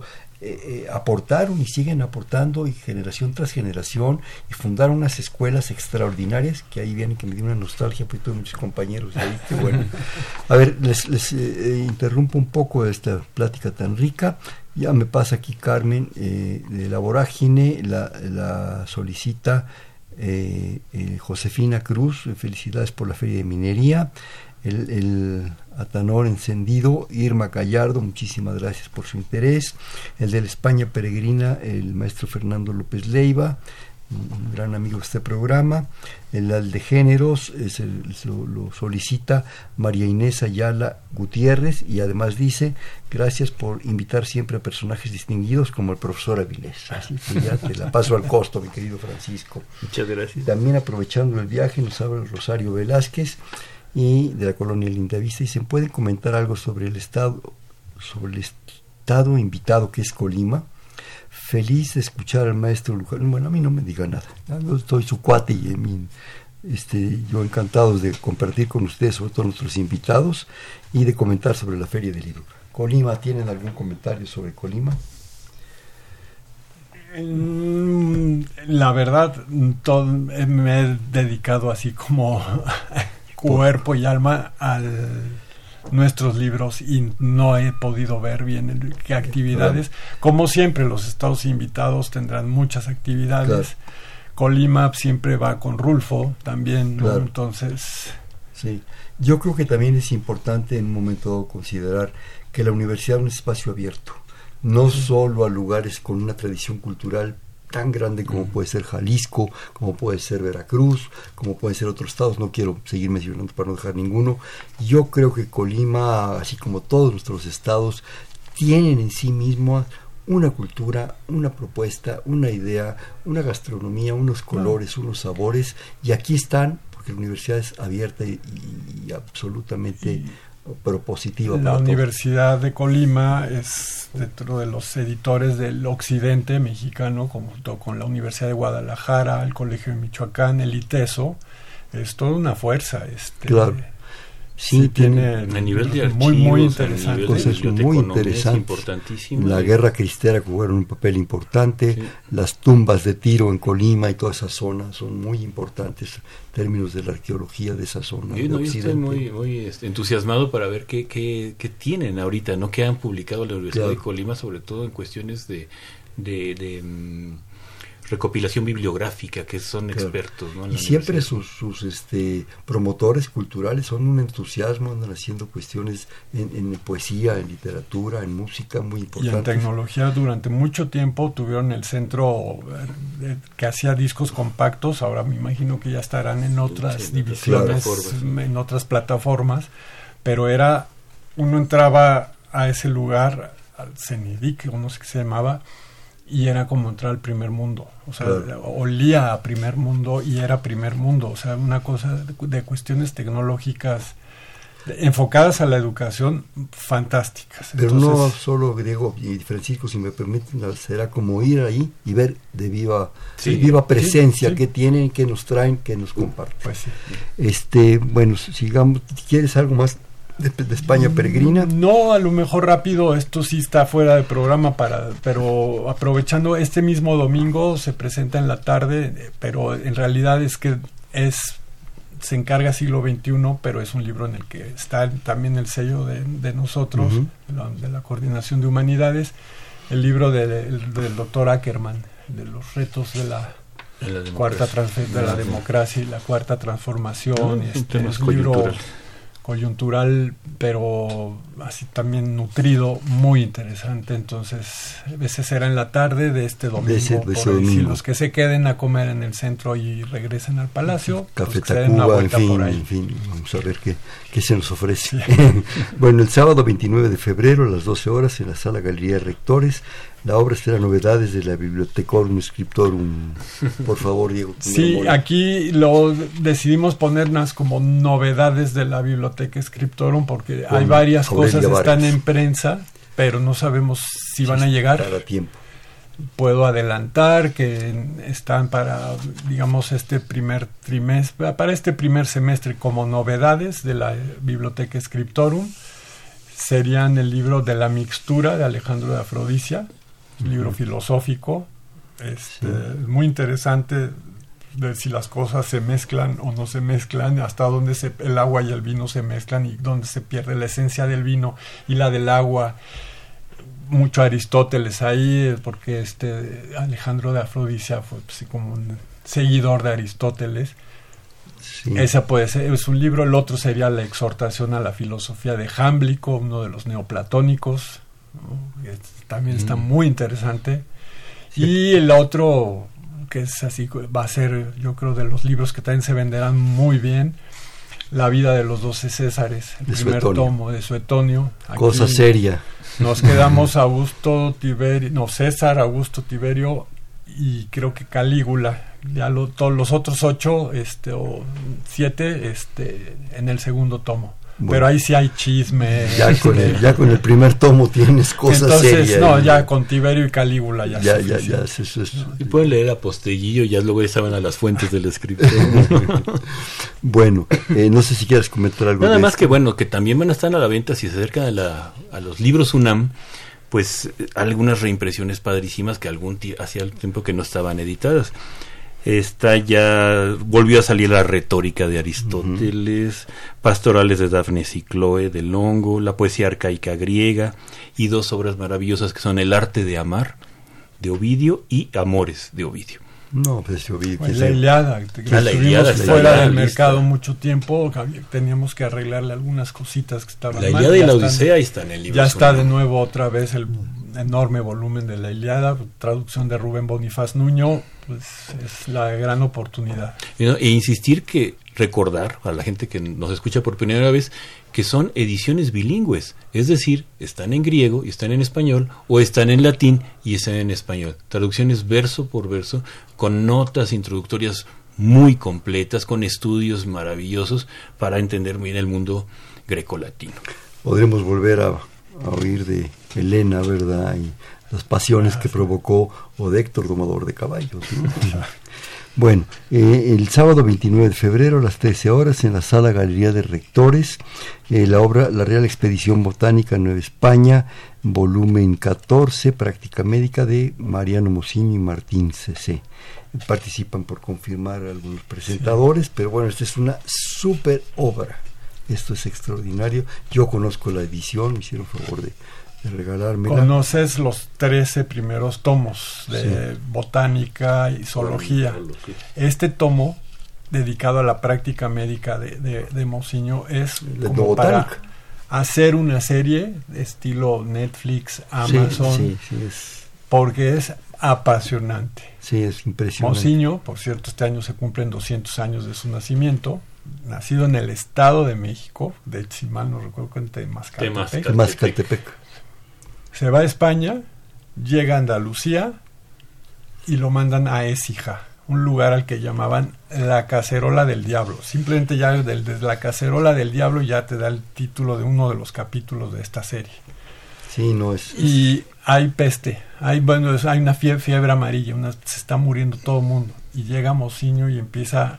aportaron y siguen aportando, y generación tras generación, y fundaron unas escuelas extraordinarias que ahí vienen, que me dio una nostalgia porque tuve muchos compañeros de ahí, que bueno. A ver, les interrumpo un poco esta plática tan rica. Ya me pasa aquí Carmen, de La Vorágine, la solicita Josefina Cruz, felicidades por la Feria de Minería. El atanor encendido, Irma Gallardo, muchísimas gracias por su interés. El de la España Peregrina, el maestro Fernando López Leiva, un gran amigo de este programa. El de géneros lo solicita María Inés Ayala Gutiérrez, y además dice gracias por invitar siempre a personajes distinguidos como el profesor Avilés. Así que ya te la paso al costo, mi querido Francisco. Muchas gracias. También aprovechando el viaje nos habla Rosario Velázquez, y de la colonia Lindavista, dicen, ¿pueden comentar algo sobre el estado invitado que es Colima? Feliz de escuchar al maestro Luján. Bueno, a mí no me diga nada. Yo estoy su cuate y yo encantado de compartir con ustedes, sobre todo nuestros invitados, y de comentar sobre la Feria del Libro. Colima, ¿tienen algún comentario sobre Colima? La verdad, me he dedicado así como cuerpo y alma a nuestros libros y no he podido ver bien qué actividades. Claro. Como siempre, los estados invitados tendrán muchas actividades. Claro. Colima siempre va con Rulfo también, ¿no? Claro. Entonces, sí. Yo creo que también es importante en un momento considerar que la universidad es un espacio abierto, no solo a lugares con una tradición cultural tan grande como puede ser Jalisco, como puede ser Veracruz, como pueden ser otros estados, no quiero seguir mencionando para no dejar ninguno. Yo creo que Colima, así como todos nuestros estados, tienen en sí mismos una cultura, una propuesta, una idea, una gastronomía, unos colores, unos sabores, y aquí están, porque la universidad es abierta y absolutamente propositiva. La Universidad de Colima es dentro de los editores del occidente mexicano, junto con la Universidad de Guadalajara, el Colegio de Michoacán, el ITESO. Es toda una fuerza. Claro. Sí, tiene a nivel de archivos, muy interesante, cosas muy interesantes. La guerra cristera jugaron un papel importante, las tumbas de Tiro en Colima y toda esa zona son muy importantes en términos de la arqueología de esa zona. Yo estoy muy entusiasmado para ver qué tienen ahorita, ¿no? Qué han publicado la Universidad de Colima, sobre todo en cuestiones de recopilación bibliográfica, que son expertos, ¿no? Y siempre sus promotores culturales son un entusiasmo, andan haciendo cuestiones en poesía, en literatura, en música, muy importante. Y en tecnología durante mucho tiempo tuvieron el centro que hacía discos compactos, ahora me imagino que ya estarán en otras divisiones, en otras plataformas, pero uno entraba a ese lugar, al CENIDIC, no sé qué se llamaba, y era como entrar al primer mundo, o sea, olía a primer mundo y era primer mundo, o sea, una cosa de cuestiones tecnológicas enfocadas a la educación fantásticas. Pero entonces, no solo Diego y Francisco, si me permiten, será como ir ahí y ver de viva presencia qué tienen, qué nos traen, qué nos comparten. Pues sí. Bueno, sigamos. ¿Quieres algo más de España Peregrina? No, a lo mejor rápido, esto sí está fuera de programa, pero aprovechando, este mismo domingo se presenta en la tarde, pero en realidad se encarga siglo XXI, pero es un libro en el que está también el sello de nosotros, de la Coordinación de Humanidades, el libro del doctor Ackerman, de los retos de la la cuarta transformación, es un libro coyuntural, pero así también nutrido, muy interesante. Entonces, a veces será en la tarde de este domingo. Si los que se queden a comer en el centro y regresen al Palacio, Café Tacuba, en fin, vamos a ver qué se nos ofrece. Sí. Bueno, el sábado 29 de febrero a las 12 horas en la Sala Galería Rectores, la obra será Novedades de la Bibliotecorum Scriptorum. Por favor, Diego. Sí, aquí lo decidimos ponernos como Novedades de la Biblioteca Scriptorum porque hay varias cosas que están en prensa, pero no sabemos si van a llegar a tiempo. Puedo adelantar que están para, digamos, este primer semestre como Novedades de la Biblioteca Scriptorum. Serían el libro de la mixtura de Alejandro de Afrodisia, libro filosófico, muy interesante, de si las cosas se mezclan o no se mezclan, hasta dónde el agua y el vino se mezclan y dónde se pierde la esencia del vino y la del agua. Mucho Aristóteles ahí, porque Alejandro de Afrodisia fue como un seguidor de Aristóteles. Sí. Ese puede ser, es un libro. El otro sería La exhortación a la filosofía de Jámblico, uno de los neoplatónicos, ¿no? También está muy interesante. Sí. Y el otro, que es así, va a ser, yo creo, de los libros que también se venderán muy bien, La vida de los 12 Césares, el primer tomo de Suetonio. Aquí cosa seria. Nos quedamos César, Augusto, Tiberio y creo que Calígula. Ya todos los otros 8 o 7 en el segundo tomo. Bueno, pero ahí sí hay chisme. Ya con el primer tomo tienes cosas serias. Entonces, con Tiberio y Calígula ya eso es. Y pueden leer a Posteguillo, ya luego ya saben a las fuentes del escritor. Bueno, no sé si quieres comentar algo. Nada más que bueno, que también van a estar a la venta si se acercan a los libros UNAM. Pues algunas reimpresiones padrísimas que hacía tiempo que no estaban editadas. Ya volvió a salir La retórica de Aristóteles, Pastorales de Dafnes y Cloe de Longo, la poesía arcaica griega y 2 obras maravillosas que son El arte de amar de Ovidio y Amores de Ovidio. No, pues Ovidio. Bueno, la Ilíada, estuvimos fuera del mercado mucho tiempo, teníamos que arreglarle algunas cositas que estaban mal. La Ilíada y la Odisea están en el libro. Ya está de nuevo otra vez el enorme volumen de la Ilíada, traducción de Rubén Bonifaz Nuño, pues es la gran oportunidad. E insistir que recordar a la gente que nos escucha por primera vez que son ediciones bilingües, es decir, están en griego y están en español, o están en latín y están en español. Traducciones verso por verso, con notas introductorias muy completas, con estudios maravillosos para entender bien el mundo grecolatino. Podremos volver a oír de Helena, ¿verdad? Y las pasiones que provocó, o de Héctor Domador de Caballos, ¿no? Bueno, el sábado 29 de febrero a las 13 horas en la Sala Galería de Rectores, la obra La Real Expedición Botánica Nueva España, volumen 14, Práctica Médica de Mariano Mocinho y Martín C.C. Participan por confirmar algunos presentadores, pero bueno, esta es una súper obra. Esto es extraordinario. Yo conozco la edición, me hicieron favor de regalármela. Conoces los 13 primeros tomos de botánica y zoología. Este tomo, dedicado a la práctica médica de Mocinho, es como para hacer una serie de estilo Netflix, Amazon, porque es apasionante. Sí, es impresionante. Mocinho, por cierto, este año se cumplen 200 años de su nacimiento. Nacido en el Estado de México, de si mal no recuerdo, en Temaxcaltepec. Se va a España, llega a Andalucía y lo mandan a Écija, un lugar al que llamaban la Cacerola del Diablo. Simplemente ya desde la Cacerola del Diablo ya te da el título de uno de los capítulos de esta serie. Sí, no es. Y hay peste, hay una fiebre amarilla, se está muriendo todo el mundo. Y llega Mocinho y empieza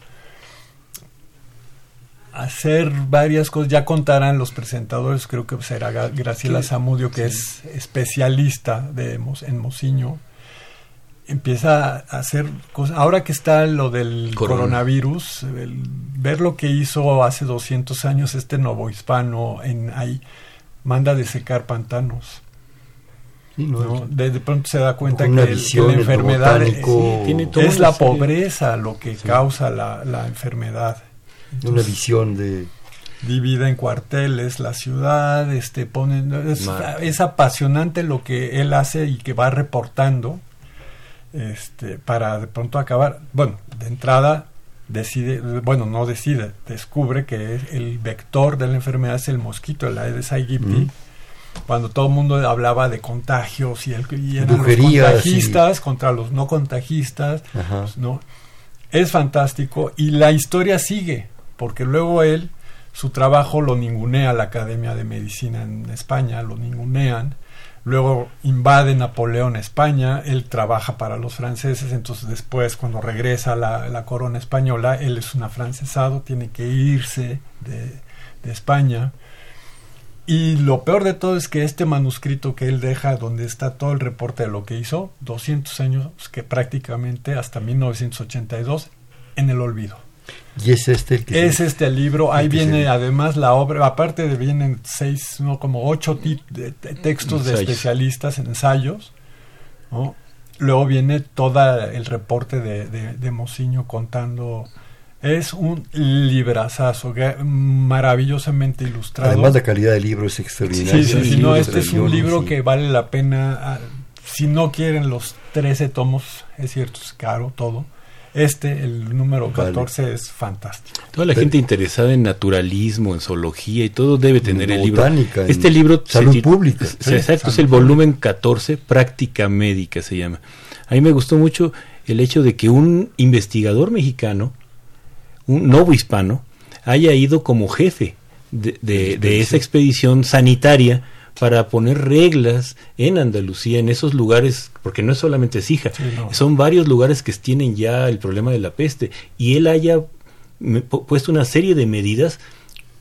hacer varias cosas. Ya contarán los presentadores, creo que será Graciela Zamudio, que es especialista en Mocinho. Empieza a hacer cosas. Ahora que está lo del coronavirus, ver lo que hizo hace 200 años novohispano, ahí manda a desecar pantanos. Sí, ¿no? De pronto se da cuenta que la enfermedad es la pobreza lo que causa la enfermedad. Entonces, una visión de... Divida en cuarteles la ciudad, es apasionante lo que él hace y que va reportando para de pronto acabar. Bueno, de entrada descubre que el vector de la enfermedad es el mosquito, el Aedes aegypti. Mm. Cuando todo el mundo hablaba de contagios y eran brujerías, los contagistas contra los no contagistas, pues, ¿no? Es fantástico y la historia sigue, porque luego su trabajo lo ningunea la Academia de Medicina en España, lo ningunean, luego invade Napoleón España, él trabaja para los franceses, entonces después cuando regresa la corona española, él es un afrancesado, tiene que irse de España. Y lo peor de todo es que este manuscrito que él deja, donde está todo el reporte de lo que hizo, 200 años, que prácticamente hasta 1982, en el olvido. Y es el libro, ahí viene además la obra, aparte de vienen 8 textos de especialistas, ensayos, ¿no? Luego viene todo el reporte de Mozinho contando... Es un librazazo, maravillosamente ilustrado. Además, la calidad del libro es extraordinaria. Es un libro que vale la pena. Si no quieren los 13 tomos, es cierto, es caro todo. El número 14, vale. Es fantástico. Toda la gente interesada en naturalismo, en zoología y todo debe tener botánica, el libro. Este libro... Salud pública. Exacto, es el volumen 14, Práctica Médica se llama. A mí me gustó mucho el hecho de que un investigador mexicano, un nuevo hispano, haya ido como jefe de esa expedición sanitaria para poner reglas en Andalucía, en esos lugares, porque no es solamente Écija, son varios lugares que tienen ya el problema de la peste, y él haya puesto una serie de medidas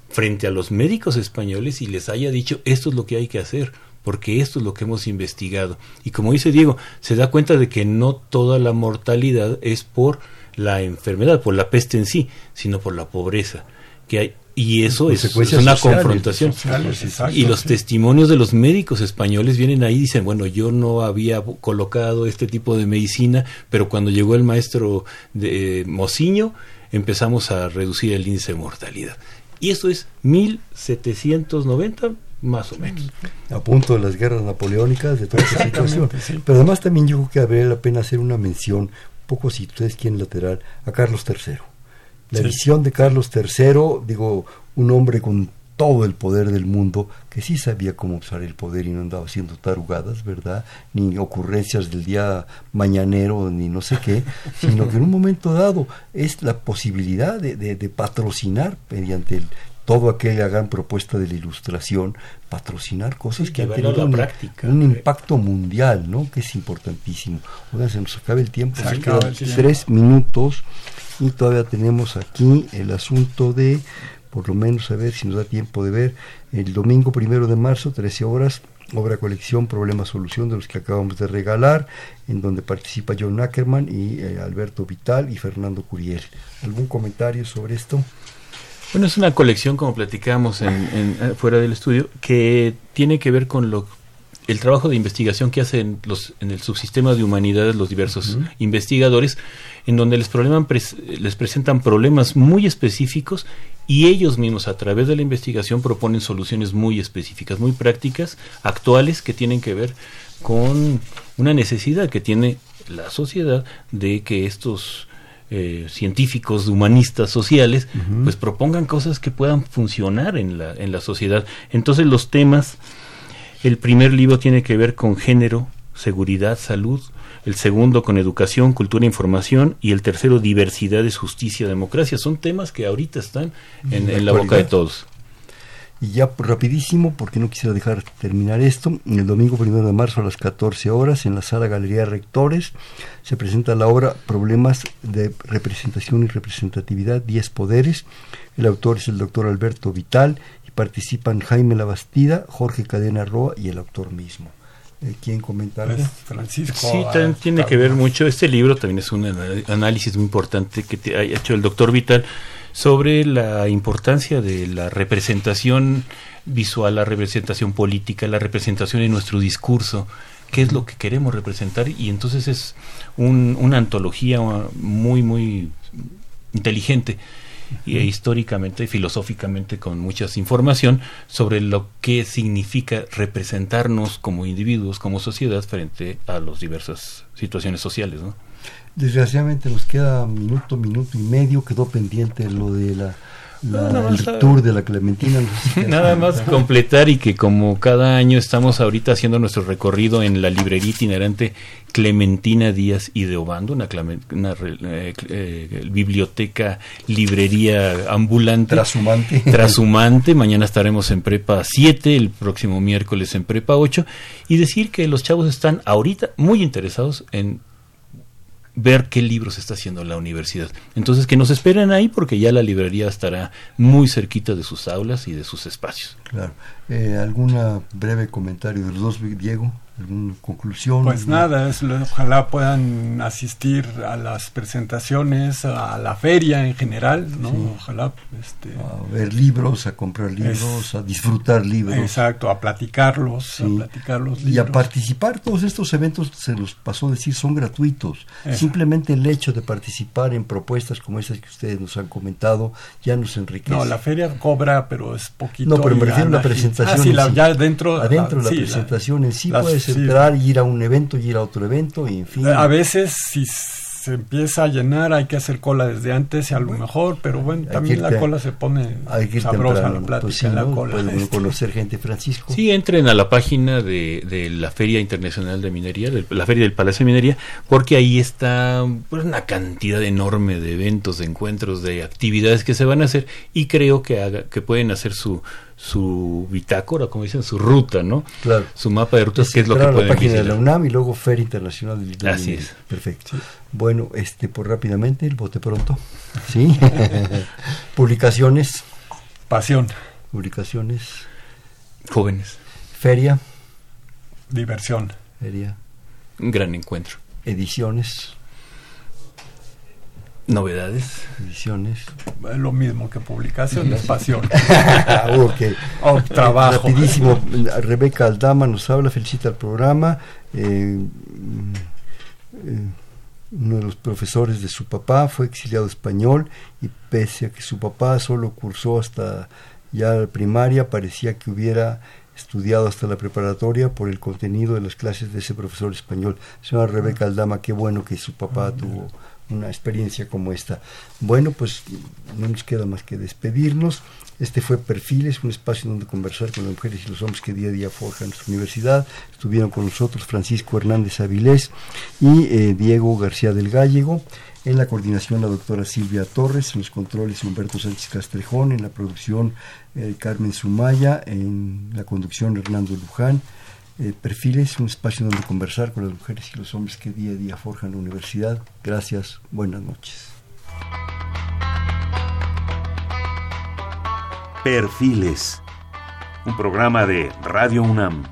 frente a los médicos españoles y les haya dicho, esto es lo que hay que hacer, porque esto es lo que hemos investigado. Y como dice Diego, se da cuenta de que no toda la mortalidad es por la enfermedad, por la peste en sí, sino por la pobreza que hay, y eso es una confrontación sociales, exacto, y los testimonios de los médicos españoles vienen ahí y dicen, bueno, yo no había colocado este tipo de medicina, pero cuando llegó el maestro de Mozinho empezamos a reducir el índice de mortalidad, y eso es 1790 más o menos, a punto de las guerras napoleónicas, de toda esa situación, sí. Pero además también yo creo que habría la pena hacer una mención, poco si ustedes quieren lateral, a Carlos III. La visión de Carlos III, un hombre con todo el poder del mundo, que sí sabía cómo usar el poder y no andaba haciendo tarugadas, ¿verdad? Ni ocurrencias del día mañanero, ni no sé qué, sino que en un momento dado es la posibilidad de patrocinar mediante todo aquella gran propuesta de la ilustración, patrocinar cosas que han tenido un impacto mundial, ¿no? Que es importantísimo. Oigan, se nos acaba el tiempo, se quedan 3 minutos y todavía tenemos aquí el asunto de, por lo menos a ver si nos da tiempo de ver, el domingo 1 de marzo, 13:00, obra colección, problema solución, de los que acabamos de regalar, en donde participa John Ackerman y Alberto Vital y Fernando Curiel. ¿Algún comentario sobre esto? Bueno, es una colección, como platicamos fuera del estudio, que tiene que ver con el trabajo de investigación que hacen en el subsistema de humanidades los diversos investigadores, en donde les presentan problemas muy específicos y ellos mismos, a través de la investigación, proponen soluciones muy específicas, muy prácticas, actuales, que tienen que ver con una necesidad que tiene la sociedad de que estos... científicos, humanistas, sociales, pues propongan cosas que puedan funcionar en la sociedad. Entonces los temas, el primer libro tiene que ver con género, seguridad, salud, el segundo con educación, cultura e información, y el tercero diversidades, justicia, democracia. Son temas que ahorita están en la boca de todos. Y ya rapidísimo, porque no quisiera dejar terminar esto, el domingo 1 de marzo a las 14:00 en la Sala Galería Rectores se presenta la obra Problemas de Representación y Representatividad, 10 Poderes. El autor es el doctor Alberto Vital y participan Jaime Labastida, Jorge Cadena Roa y el autor mismo. ¿Quién comentará? Francisco. Sí, también tiene que ver mucho. Este libro también es un análisis muy importante que ha hecho el doctor Vital sobre la importancia de la representación visual, la representación política, la representación en nuestro discurso, qué es lo que queremos representar, y entonces es una antología muy, muy inteligente. Y históricamente, filosóficamente, con mucha información sobre lo que significa representarnos como individuos, como sociedad, frente a las diversas situaciones sociales, ¿no? Desgraciadamente nos queda minuto y medio, quedó pendiente lo de el tour de la Clementina. Nada más completar, y que como cada año estamos ahorita haciendo nuestro recorrido en la librería itinerante Clementina Díaz y de Abando, una biblioteca, librería ambulante. Trashumante. Mañana estaremos en Prepa 7, el próximo miércoles en Prepa 8, y decir que los chavos están ahorita muy interesados en ver qué libros está haciendo la universidad. Entonces, que nos esperen ahí, porque ya la librería estará muy cerquita de sus aulas y de sus espacios. Claro. ¿Alguna breve comentario de los dos, Diego? ¿Alguna conclusión? Pues nada, ojalá puedan asistir a las presentaciones, a la feria en general, ¿no? Sí. Ojalá. A ver libros, a comprar libros, a disfrutar libros. Exacto, a platicar los libros. Y a participar. Todos estos eventos, se los pasó a decir, son gratuitos. Exacto. Simplemente el hecho de participar en propuestas como esas que ustedes nos han comentado ya nos enriquece. No, la feria cobra, pero es poquito. No, pero me refiero a la presentación. La presentación en sí puede ser. Entrar, ir a un evento, ir a otro evento, y en fin. A veces, si se empieza a llenar, hay que hacer cola desde antes, y a lo mejor, pero bueno, también la cola se pone sabrosa, temprano, la plática, sí, en la cola. Pueden conocer gente, Francisco. Sí, entren a la página de la Feria Internacional de Minería, la Feria del Palacio de Minería, porque ahí está, pues, una cantidad enorme de eventos, de encuentros, de actividades que se van a hacer, y creo que pueden hacer su bitácora, como dicen, su ruta, ¿no? Claro. Su mapa de rutas, que es lo que pueden visitar. La página de la UNAM y luego Feria Internacional del Minería. Así es. Perfecto. Sí. Bueno, por rápidamente, el bote pronto. ¿Sí? Publicaciones. Pasión. Publicaciones. Jóvenes. Feria. Diversión. Feria. Un gran encuentro. Ediciones. Novedades. Ediciones. Lo mismo que publicaciones, pasión. Okay. Trabajo. Rapidísimo. Rebeca Aldama nos habla, felicita el programa. Uno de los profesores de su papá fue exiliado español, y pese a que su papá solo cursó hasta ya la primaria, parecía que hubiera estudiado hasta la preparatoria por el contenido de las clases de ese profesor español. Señora Rebeca Aldama, qué bueno que su papá tuvo una experiencia como esta. Bueno, pues no nos queda más que despedirnos. Este fue Perfiles, un espacio donde conversar con las mujeres y los hombres que día a día forjan nuestra universidad. Estuvieron con nosotros Francisco Hernández Avilés y Diego García del Gallego. En la coordinación, la doctora Silvia Torres; en los controles, Humberto Sánchez Castrejón; en la producción, Carmen Sumaya; en la conducción, Hernando Luján. Perfiles, un espacio donde conversar con las mujeres y los hombres que día a día forjan la universidad. Gracias, buenas noches. Perfiles, un programa de Radio UNAM.